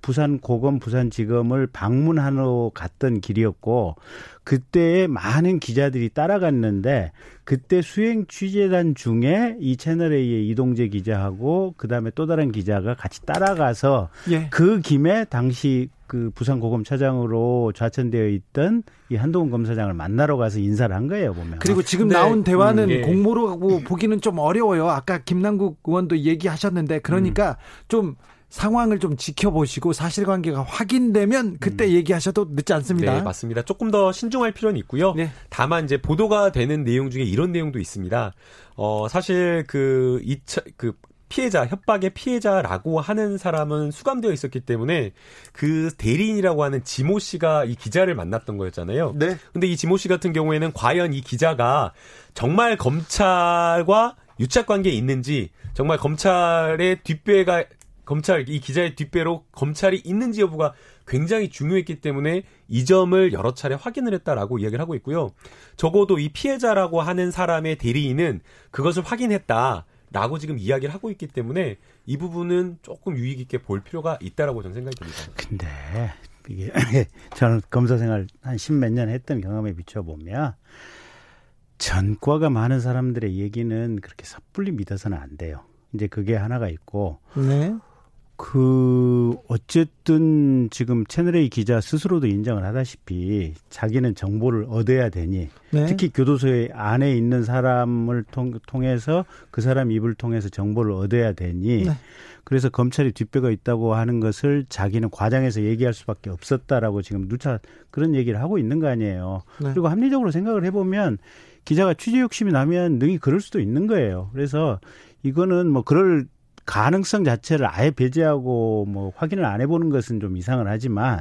부산고검 부산지검을 방문하러 갔던 길이었고 그때에 많은 기자들이 따라갔는데 그때 수행 취재단 중에 이 채널A의 이동재 기자하고 그다음에 또 다른 기자가 같이 따라가서 예. 그 김에 당시 그 부산고검 차장으로 좌천되어 있던 이 한동훈 검사장을 만나러 가서 인사를 한 거예요, 보면. 그리고 지금 네. 나온 대화는 예. 공모라고 보기는 좀 어려워요. 아까 김남국 의원도 얘기하셨는데 그러니까 좀 상황을 좀 지켜보시고 사실관계가 확인되면 그때 얘기하셔도 늦지 않습니다. 네, 맞습니다. 조금 더 신중할 필요는 있고요. 네. 다만 이제 보도가 되는 내용 중에 이런 내용도 있습니다. 사실 협박의 피해자라고 하는 사람은 수감되어 있었기 때문에 그 대리인이라고 하는 지모 씨가 이 기자를 만났던 거였잖아요. 네. 근데 이 지모 씨 같은 경우에는 과연 이 기자가 정말 검찰과 유착 관계에 있는지 정말 이 기자의 뒷배로 검찰이 있는지 여부가 굉장히 중요했기 때문에 이 점을 여러 차례 확인을 했다라고 이야기를 하고 있고요. 적어도 이 피해자라고 하는 사람의 대리인은 그것을 확인했다라고 지금 이야기를 하고 있기 때문에 이 부분은 조금 유의 깊게 볼 필요가 있다라고 저는 생각이 듭니다. 근데 이게 저는 검사 생활 한 십몇 년 했던 경험에 비춰보면 전과가 많은 사람들의 얘기는 그렇게 섣불리 믿어서는 안 돼요. 이제 그게 하나가 있고 네. 그 어쨌든 지금 채널A 기자 스스로도 인정을 하다시피 자기는 정보를 얻어야 되니 네. 특히 교도소에 안에 있는 사람을 통해서 그 사람 입을 통해서 정보를 얻어야 되니 네. 그래서 검찰이 뒷배가 있다고 하는 것을 자기는 과장해서 얘기할 수밖에 없었다라고 지금 누차 그런 얘기를 하고 있는 거 아니에요. 네. 그리고 합리적으로 생각을 해보면 기자가 취재 욕심이 나면 능히 그럴 수도 있는 거예요. 그래서 이거는 뭐 그럴 가능성 자체를 아예 배제하고 뭐 확인을 안 해보는 것은 좀 이상은 하지만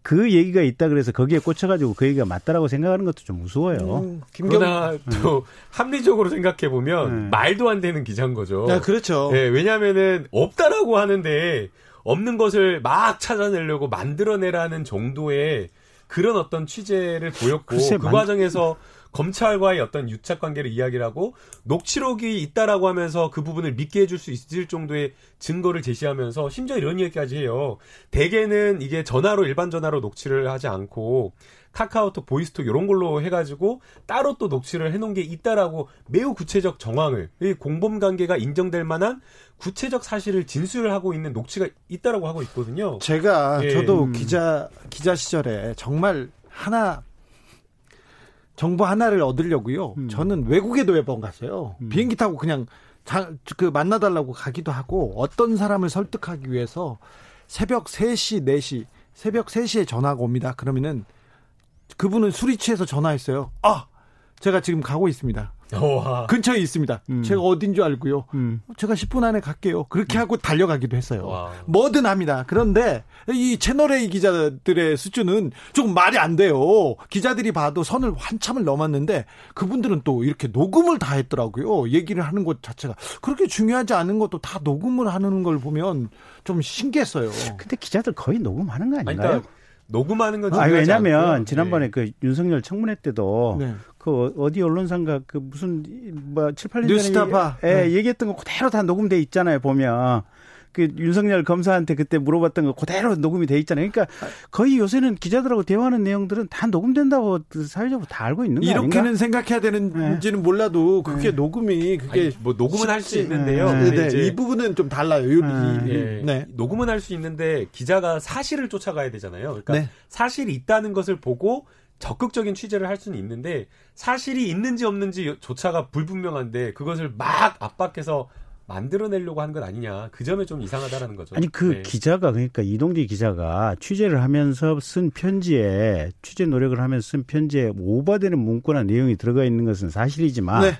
그 얘기가 있다 그래서 거기에 꽂혀가지고 그 얘기가 맞다라고 생각하는 것도 좀 무서워요. 그러나 또 합리적으로 생각해보면 말도 안 되는 기자인 거죠. 아, 그렇죠. 네, 왜냐하면은 없다라고 하는데 없는 것을 막 찾아내려고 만들어내라는 정도의 그런 어떤 취재를 보였고 그 과정에서 검찰과의 어떤 유착관계를 이야기를 하고 녹취록이 있다라고 하면서 그 부분을 믿게 해줄 수 있을 정도의 증거를 제시하면서 심지어 이런 얘기까지 해요. 대개는 이게 전화로 일반 전화로 녹취를 하지 않고 카카오톡, 보이스톡 이런 걸로 해가지고 따로 또 녹취를 해놓은 게 있다라고 매우 구체적 정황을 공범관계가 인정될 만한 구체적 사실을 진술하고 있는 녹취가 있다라고 하고 있거든요. 제가 저도 기자 시절에 정말 정보 하나를 얻으려고요. 저는 외국에도 몇 번 갔어요. 비행기 타고 그냥 만나달라고 가기도 하고 어떤 사람을 설득하기 위해서 새벽 3시에 전화가 옵니다. 그러면은 그분은 술이 취해서 전화했어요. 아! 제가 지금 가고 있습니다. 오하. 근처에 있습니다. 제가 어딘 줄 알고요. 제가 10분 안에 갈게요. 그렇게 하고 달려가기도 했어요. 와. 뭐든 합니다. 그런데 이 채널A 기자들의 수준은 조금 말이 안 돼요. 기자들이 봐도 선을 한참을 넘었는데 그분들은 또 이렇게 녹음을 다 했더라고요. 얘기를 하는 것 자체가 그렇게 중요하지 않은 것도 다 녹음을 하는 걸 보면 좀 신기했어요. 근데 기자들 거의 녹음하는 거 아닌가요? 아니, 녹음하는 건 중요하지 왜냐하면 지난번에 그 윤석열 청문회 때도 그 어디 언론사인가 그 무슨 뭐 7, 8년 전에 얘기했던 거 그대로 다 녹음돼 있잖아요. 보면 그 윤석열 검사한테 그때 물어봤던 거 그대로 녹음이 돼 있잖아요. 그러니까 거의 요새는 기자들하고 대화하는 내용들은 다 녹음된다고 사회적으로 다 알고 있는 거 아닌가? 이렇게는 생각해야 되는지는 몰라도 그게 녹음이 아니, 뭐 녹음은 할 수 있는데요. 이 부분은 좀 달라요. 녹음은 할 수 있는데 기자가 사실을 쫓아가야 되잖아요. 그러니까 사실이 있다는 것을 보고 적극적인 취재를 할 수는 있는데 사실이 있는지 없는지조차가 불분명한데 그것을 막 압박해서 만들어내려고 하는 건 아니냐. 그 점에 좀 이상하다라는 거죠. 아니 기자가 그러니까 이동재 기자가 취재를 하면서 쓴 편지에 취재 노력을 하면서 쓴 편지에 오버되는 문구나 내용이 들어가 있는 것은 사실이지만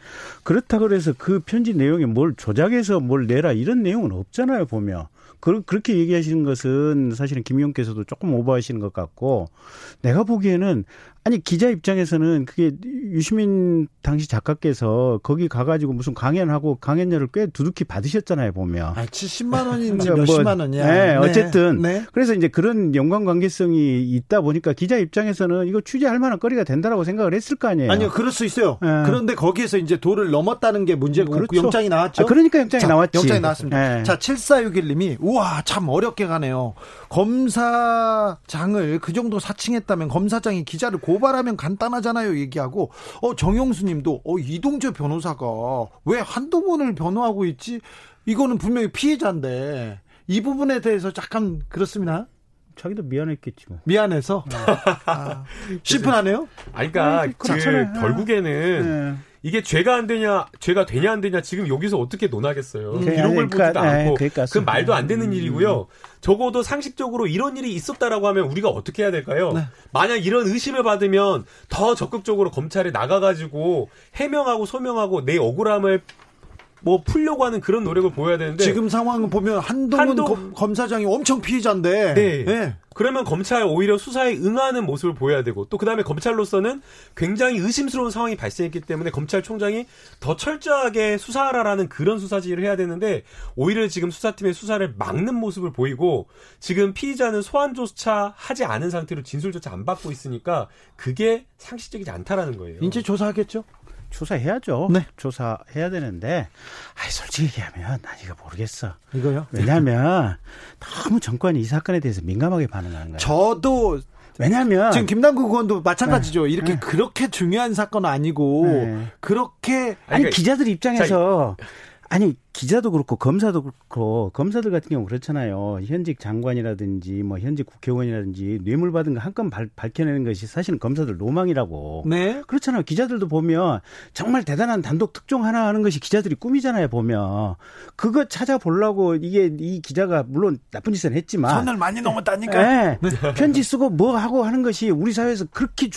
그렇다고 해서 그 편지 내용에 뭘 조작해서 뭘 내라 이런 내용은 없잖아요. 보면. 그렇게 얘기하시는 것은 사실은 김 의원께서도 조금 오버하시는 것 같고 내가 보기에는 아니 기자 입장에서는 그게 유시민 당시 작가께서 거기 가가지고 무슨 강연하고 강연료를 꽤 두둑히 받으셨잖아요 보면. 아 70만 원인지 몇십만 원이야. 네, 어쨌든 그래서 이제 그런 연관관계성이 있다 보니까 기자 입장에서는 이거 취재할 만한 거리가 된다라고 생각을 했을 거 아니에요. 아니요, 그럴 수 있어요. 네. 그런데 거기에서 이제 도를 넘었다는 게 문제고 그렇죠. 영장이 나왔죠. 아, 그러니까 영장이 나왔습니다. 네. 자 7461님이 우와 참 어렵게 가네요. 검사장을 그 정도 사칭했다면 검사장이 기자를 고발하면 간단하잖아요 얘기하고 정용수님도 이동재 변호사가 왜 한동훈을 변호하고 있지? 이거는 분명히 피해자인데 이 부분에 대해서 약간 그렇습니다. 자기도 미안했겠지 뭐. 미안해서? 심플하네요? 그러니까 결국에는 이게 죄가 되냐 안 되냐 지금 여기서 어떻게 논하겠어요. 기록을 보지도 않고 그건 말도 안 되는 일이고요. 적어도 상식적으로 이런 일이 있었다라고 하면 우리가 어떻게 해야 될까요? 만약 이런 의심을 받으면 더 적극적으로 검찰에 나가가지고 해명하고 소명하고 내 억울함을 뭐 풀려고 하는 그런 노력을 보여야 되는데 지금 상황을 보면 한동훈 검사장이 엄청 피해자인데 그러면 검찰 오히려 수사에 응하는 모습을 보여야 되고 또 그다음에 검찰로서는 굉장히 의심스러운 상황이 발생했기 때문에 검찰총장이 더 철저하게 수사하라라는 그런 수사지휘를 해야 되는데 오히려 지금 수사팀의 수사를 막는 모습을 보이고 지금 피의자는 소환조차 하지 않은 상태로 진술조차 안 받고 있으니까 그게 상식적이지 않다라는 거예요. 이제 조사하겠죠? 조사해야죠. 조사해야 되는데, 솔직히 얘기하면 난 이거 모르겠어. 이거요? 왜냐하면 너무 정권이 이 사건에 대해서 민감하게 반응하는 거예요. 저도 왜냐하면 지금 김남국 의원도 마찬가지죠. 그렇게 중요한 사건은 아니고 그렇게 기자들 입장에서. 아니 기자도 그렇고 검사도 그렇고 검사들 같은 경우 그렇잖아요. 현직 장관이라든지 뭐 현직 국회의원이라든지 뇌물 받은 거 한 건 밝혀내는 것이 사실은 검사들 로망이라고. 네. 그렇잖아요. 기자들도 보면 정말 대단한 단독 특종 하나 하는 것이 기자들이 꿈이잖아요. 보면 그거 찾아보려고 이게 이 기자가 물론 나쁜 짓은 했지만 선을 많이 넘었다니까. 네. 편지 쓰고 뭐 하고 하는 것이 우리 사회에서 그렇게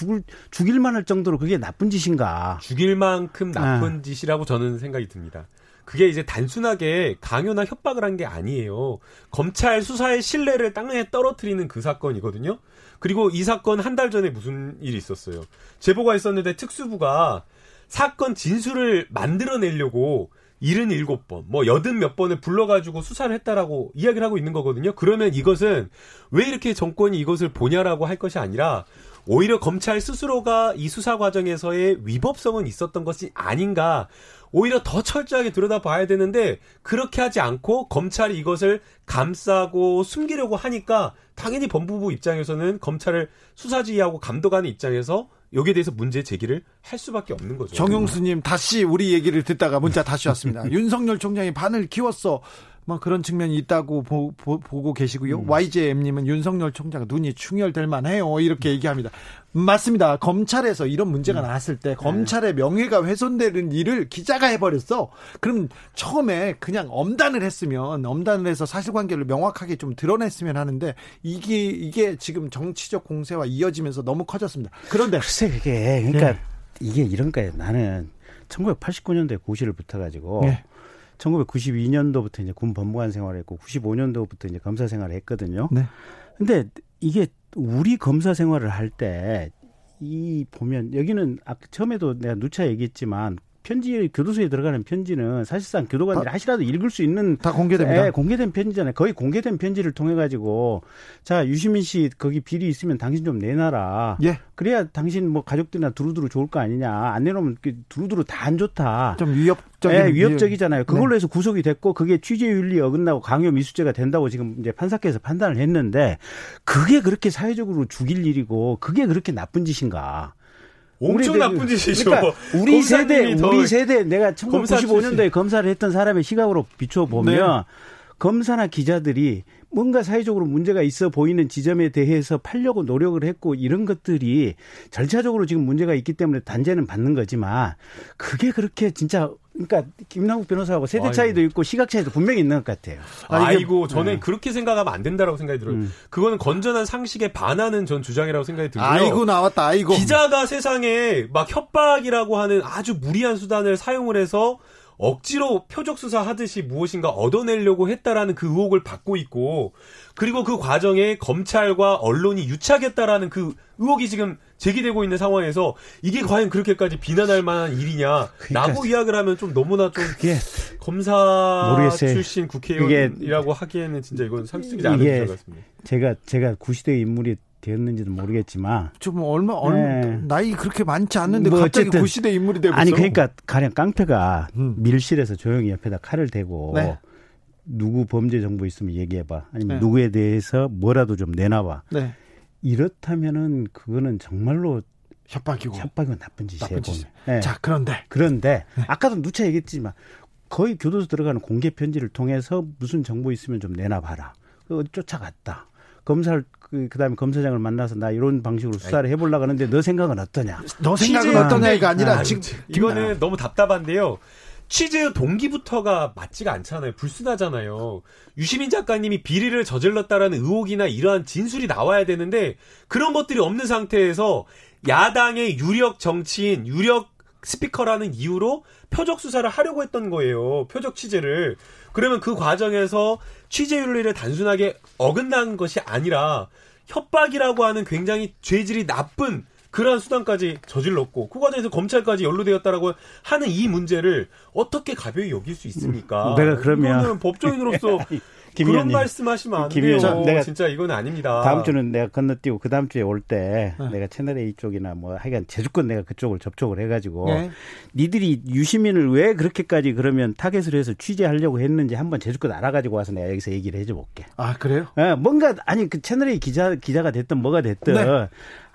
죽일만할 정도로 그게 나쁜 짓인가? 죽일 만큼 나쁜 짓이라고 저는 생각이 듭니다. 그게 이제 단순하게 강요나 협박을 한 게 아니에요. 검찰 수사의 신뢰를 땅에 떨어뜨리는 그 사건이거든요. 그리고 이 사건 한 달 전에 무슨 일이 있었어요. 제보가 있었는데 특수부가 사건 진술을 만들어내려고 77번, 뭐 80몇 번을 불러가지고 수사를 했다라고 이야기를 하고 있는 거거든요. 그러면 이것은 왜 이렇게 정권이 이것을 보냐라고 할 것이 아니라 오히려 검찰 스스로가 이 수사 과정에서의 위법성은 있었던 것이 아닌가. 오히려 더 철저하게 들여다봐야 되는데 그렇게 하지 않고 검찰이 이것을 감싸고 숨기려고 하니까 당연히 법무부 입장에서는 검찰을 수사지휘하고 감독하는 입장에서 여기에 대해서 문제 제기를 할 수밖에 없는 거죠. 정용수님 다시 우리 얘기를 듣다가 문자 다시 왔습니다. 윤석열 총장이 반을 키웠어. 뭐 그런 측면이 있다고 보고 계시고요. YJM님은 윤석열 총장 눈이 충혈될 만해요. 이렇게 얘기합니다. 맞습니다. 검찰에서 이런 문제가 나왔을 때 검찰의 명예가 훼손되는 일을 기자가 해버렸어. 그럼 처음에 그냥 엄단을 했으면, 엄단을 해서 사실관계를 명확하게 좀 드러냈으면 하는데 이게 지금 정치적 공세와 이어지면서 너무 커졌습니다. 그런데 글쎄 그게 그러니까 이게 이런가요? 나는 1989년도에 고시를 붙어가지고. 1992년도부터 이제 군 법무관 생활을 했고 95년도부터 이제 검사 생활을 했거든요. 네. 근데 이게 우리 검사 생활을 할 때 이 보면 여기는 아까 처음에도 내가 누차 얘기했지만 편지 교도소에 들어가는 편지는 사실상 교도관들이 하시라도 읽을 수 있는 다 공개됩니다. 공개된 편지잖아요. 거의 공개된 편지를 통해 가지고 자 유시민 씨 거기 비리 있으면 당신 좀 내놔라. 예. 그래야 당신 뭐 가족들이나 두루두루 좋을 거 아니냐. 안 내놓으면 두루두루 다 안 좋다. 좀 위협적이잖아요. 그걸로 해서 구속이 됐고 그게 취재윤리 어긋나고 강요 미수죄가 된다고 지금 이제 판사께서 판단을 했는데 그게 그렇게 사회적으로 죽일 일이고 그게 그렇게 나쁜 짓인가? 엄청 나쁜 짓이죠. 그러니까 우리 세대 내가 1995년도에 검사를 했던 사람의 시각으로 비춰보면 네. 검사나 기자들이 뭔가 사회적으로 문제가 있어 보이는 지점에 대해서 팔려고 노력을 했고 이런 것들이 절차적으로 지금 문제가 있기 때문에 단죄는 받는 거지만 그게 그렇게 진짜 그러니까 김남국 변호사하고 세대 차이도 있고 시각 차이도 분명히 있는 것 같아요. 아이고 저는 그렇게 생각하면 안 된다라고 생각이 들어요. 그거는 건전한 상식에 반하는 전 주장이라고 생각이 들고요. 아이고. 기자가 세상에 막 협박이라고 하는 아주 무리한 수단을 사용을 해서 억지로 표적 수사하듯이 무엇인가 얻어내려고 했다라는 그 의혹을 받고 있고 그리고 그 과정에 검찰과 언론이 유착했다라는 그 의혹이 지금 제기되고 있는 상황에서 이게 과연 그렇게까지 비난할 만한 일이냐라고 그러니까 이야기를 하면 좀 너무나 좀 검사 모르겠어요. 출신 국회의원이라고 하기에는 진짜 이건 상식적이지 않은 것 같습니다. 제가 구시대 인물이 되었는지는 모르겠지만 좀 얼마 나이 그렇게 많지 않는데 뭐 갑자기 구시대 인물이 되고 아니 있어. 그러니까 가령 깡패가 밀실에서 조용히 옆에다 칼을 대고 누구 범죄 정보 있으면 얘기해봐 아니면 누구에 대해서 뭐라도 좀 내놔봐 이렇다면은 그거는 정말로 협박이고 나쁜 짓이에요. 자 그런데 아까도 누차 얘기했지만 거의 교도소 들어가는 공개 편지를 통해서 무슨 정보 있으면 좀 내놔봐라 쫓아갔다. 검사를 그다음에 검사장을 만나서 나 이런 방식으로 수사를 해보려고 하는데 너 생각은 어떠냐 이거 아니라 지금 이거는 너무 답답한데요. 취재의 동기부터가 맞지가 않잖아요. 불순하잖아요. 유시민 작가님이 비리를 저질렀다라는 의혹이나 이러한 진술이 나와야 되는데 그런 것들이 없는 상태에서 야당의 유력 정치인, 유력 스피커라는 이유로 표적 수사를 하려고 했던 거예요. 표적 취재를. 그러면 그 과정에서 취재윤리를 단순하게 어긋난 것이 아니라 협박이라고 하는 굉장히 죄질이 나쁜 그러한 수단까지 저질렀고 그 과정에서 검찰까지 연루되었다라고 하는 이 문제를 어떻게 가벼이 여길 수 있습니까? 내가 그러면 법조인으로서 그런 말씀하시면 안 돼요. 내가 진짜 이건 아닙니다. 다음 주는 내가 건너뛰고 그 다음 주에 올 때 내가 채널A 쪽이나 뭐 하여간 제주권 내가 그쪽을 접촉을 해가지고 니들이 유시민을 왜 그렇게까지 그러면 타겟을 해서 취재하려고 했는지 한번 제주권 알아가지고 와서 내가 여기서 얘기를 해줘볼게. 아 그래요? 네, 뭔가 아니 그 채널A 기자가 됐든 뭐가 됐든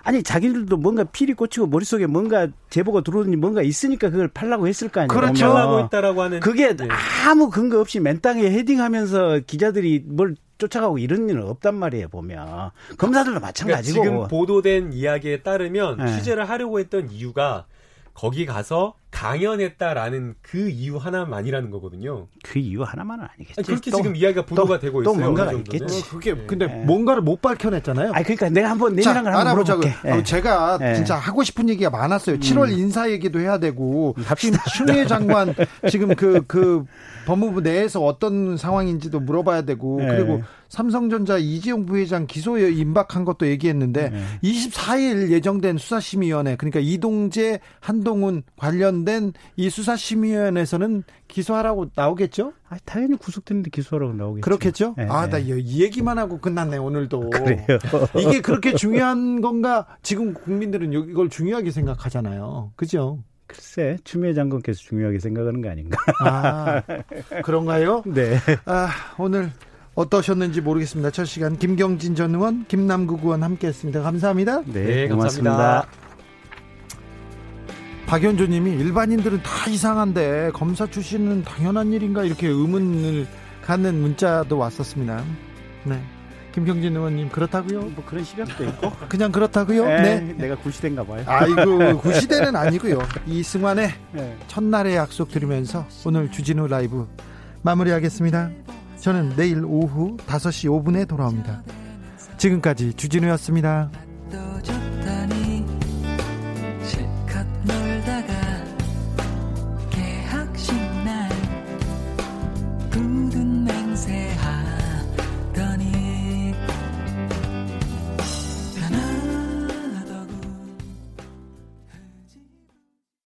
아니 자기들도 뭔가 필이 꽂히고 머릿속에 뭔가 제보가 들어오니 뭔가 있으니까 그걸 팔라고 했을 거 아니에요. 그렇죠. 팔라고 했다라고 하는. 그게 네. 아무 근거 없이 맨땅에 헤딩하면서 기자들이 뭘 쫓아가고 이런 일은 없단 말이에요. 보면. 검사들도 마찬가지고. 그러니까 지금 보도된 이야기에 따르면 네. 취재를 하려고 했던 이유가 거기 가서 강연했다라는 그 이유 하나만이라는 거거든요. 그 이유 하나만은 아니겠죠. 아니, 그렇게 또, 지금 이야기가 보도가 되고 있어요. 또 뭔가가 있겠지. 그게 네. 근데 뭔가를 못 밝혀냈잖아요. 아 그러니까 내가 한번 내밀한 걸 물어볼게. 네. 제가 네. 진짜 하고 싶은 얘기가 많았어요. 7월 인사 얘기도 해야 되고 지금 추미애 장관 지금 그 법무부 내에서 어떤 상황인지도 물어봐야 되고 네. 그리고 삼성전자 이재용 부회장 기소에 임박한 것도 얘기했는데 네. 24일 예정된 수사심의위원회 그러니까 이동재 한동훈 관련된 이 수사심의위원회에서는 기소하라고 나오겠죠? 아, 당연히 구속됐는데 기소하라고 나오겠죠. 그렇겠죠? 네. 아, 나 이 얘기만 하고 끝났네 오늘도. 그래요. 이게 그렇게 중요한 건가? 지금 국민들은 이걸 중요하게 생각하잖아요. 그죠? 글쎄, 추미애 장관께서 중요하게 생각하는 거 아닌가? 아, 그런가요? 네. 아, 오늘 어떠셨는지 모르겠습니다. 첫 시간 김경진 전 의원, 김남국 의원 함께했습니다. 감사합니다. 네, 고맙습니다. 감사합니다. 박연조님이 일반인들은 다 이상한데 검사 출신은 당연한 일인가 이렇게 의문을 갖는 문자도 왔었습니다. 네, 김경진 의원님 그렇다고요? 뭐 그런 시각도 있고 그냥 그렇다고요? 에이, 네, 내가 구시대인가 봐요. 아이고 구시대는 아니고요. 이승환의 첫날의 약속 드리면서 오늘 주진우 라이브 마무리하겠습니다. 저는 내일 오후 5시 5분에 돌아옵니다. 지금까지 주진우였습니다.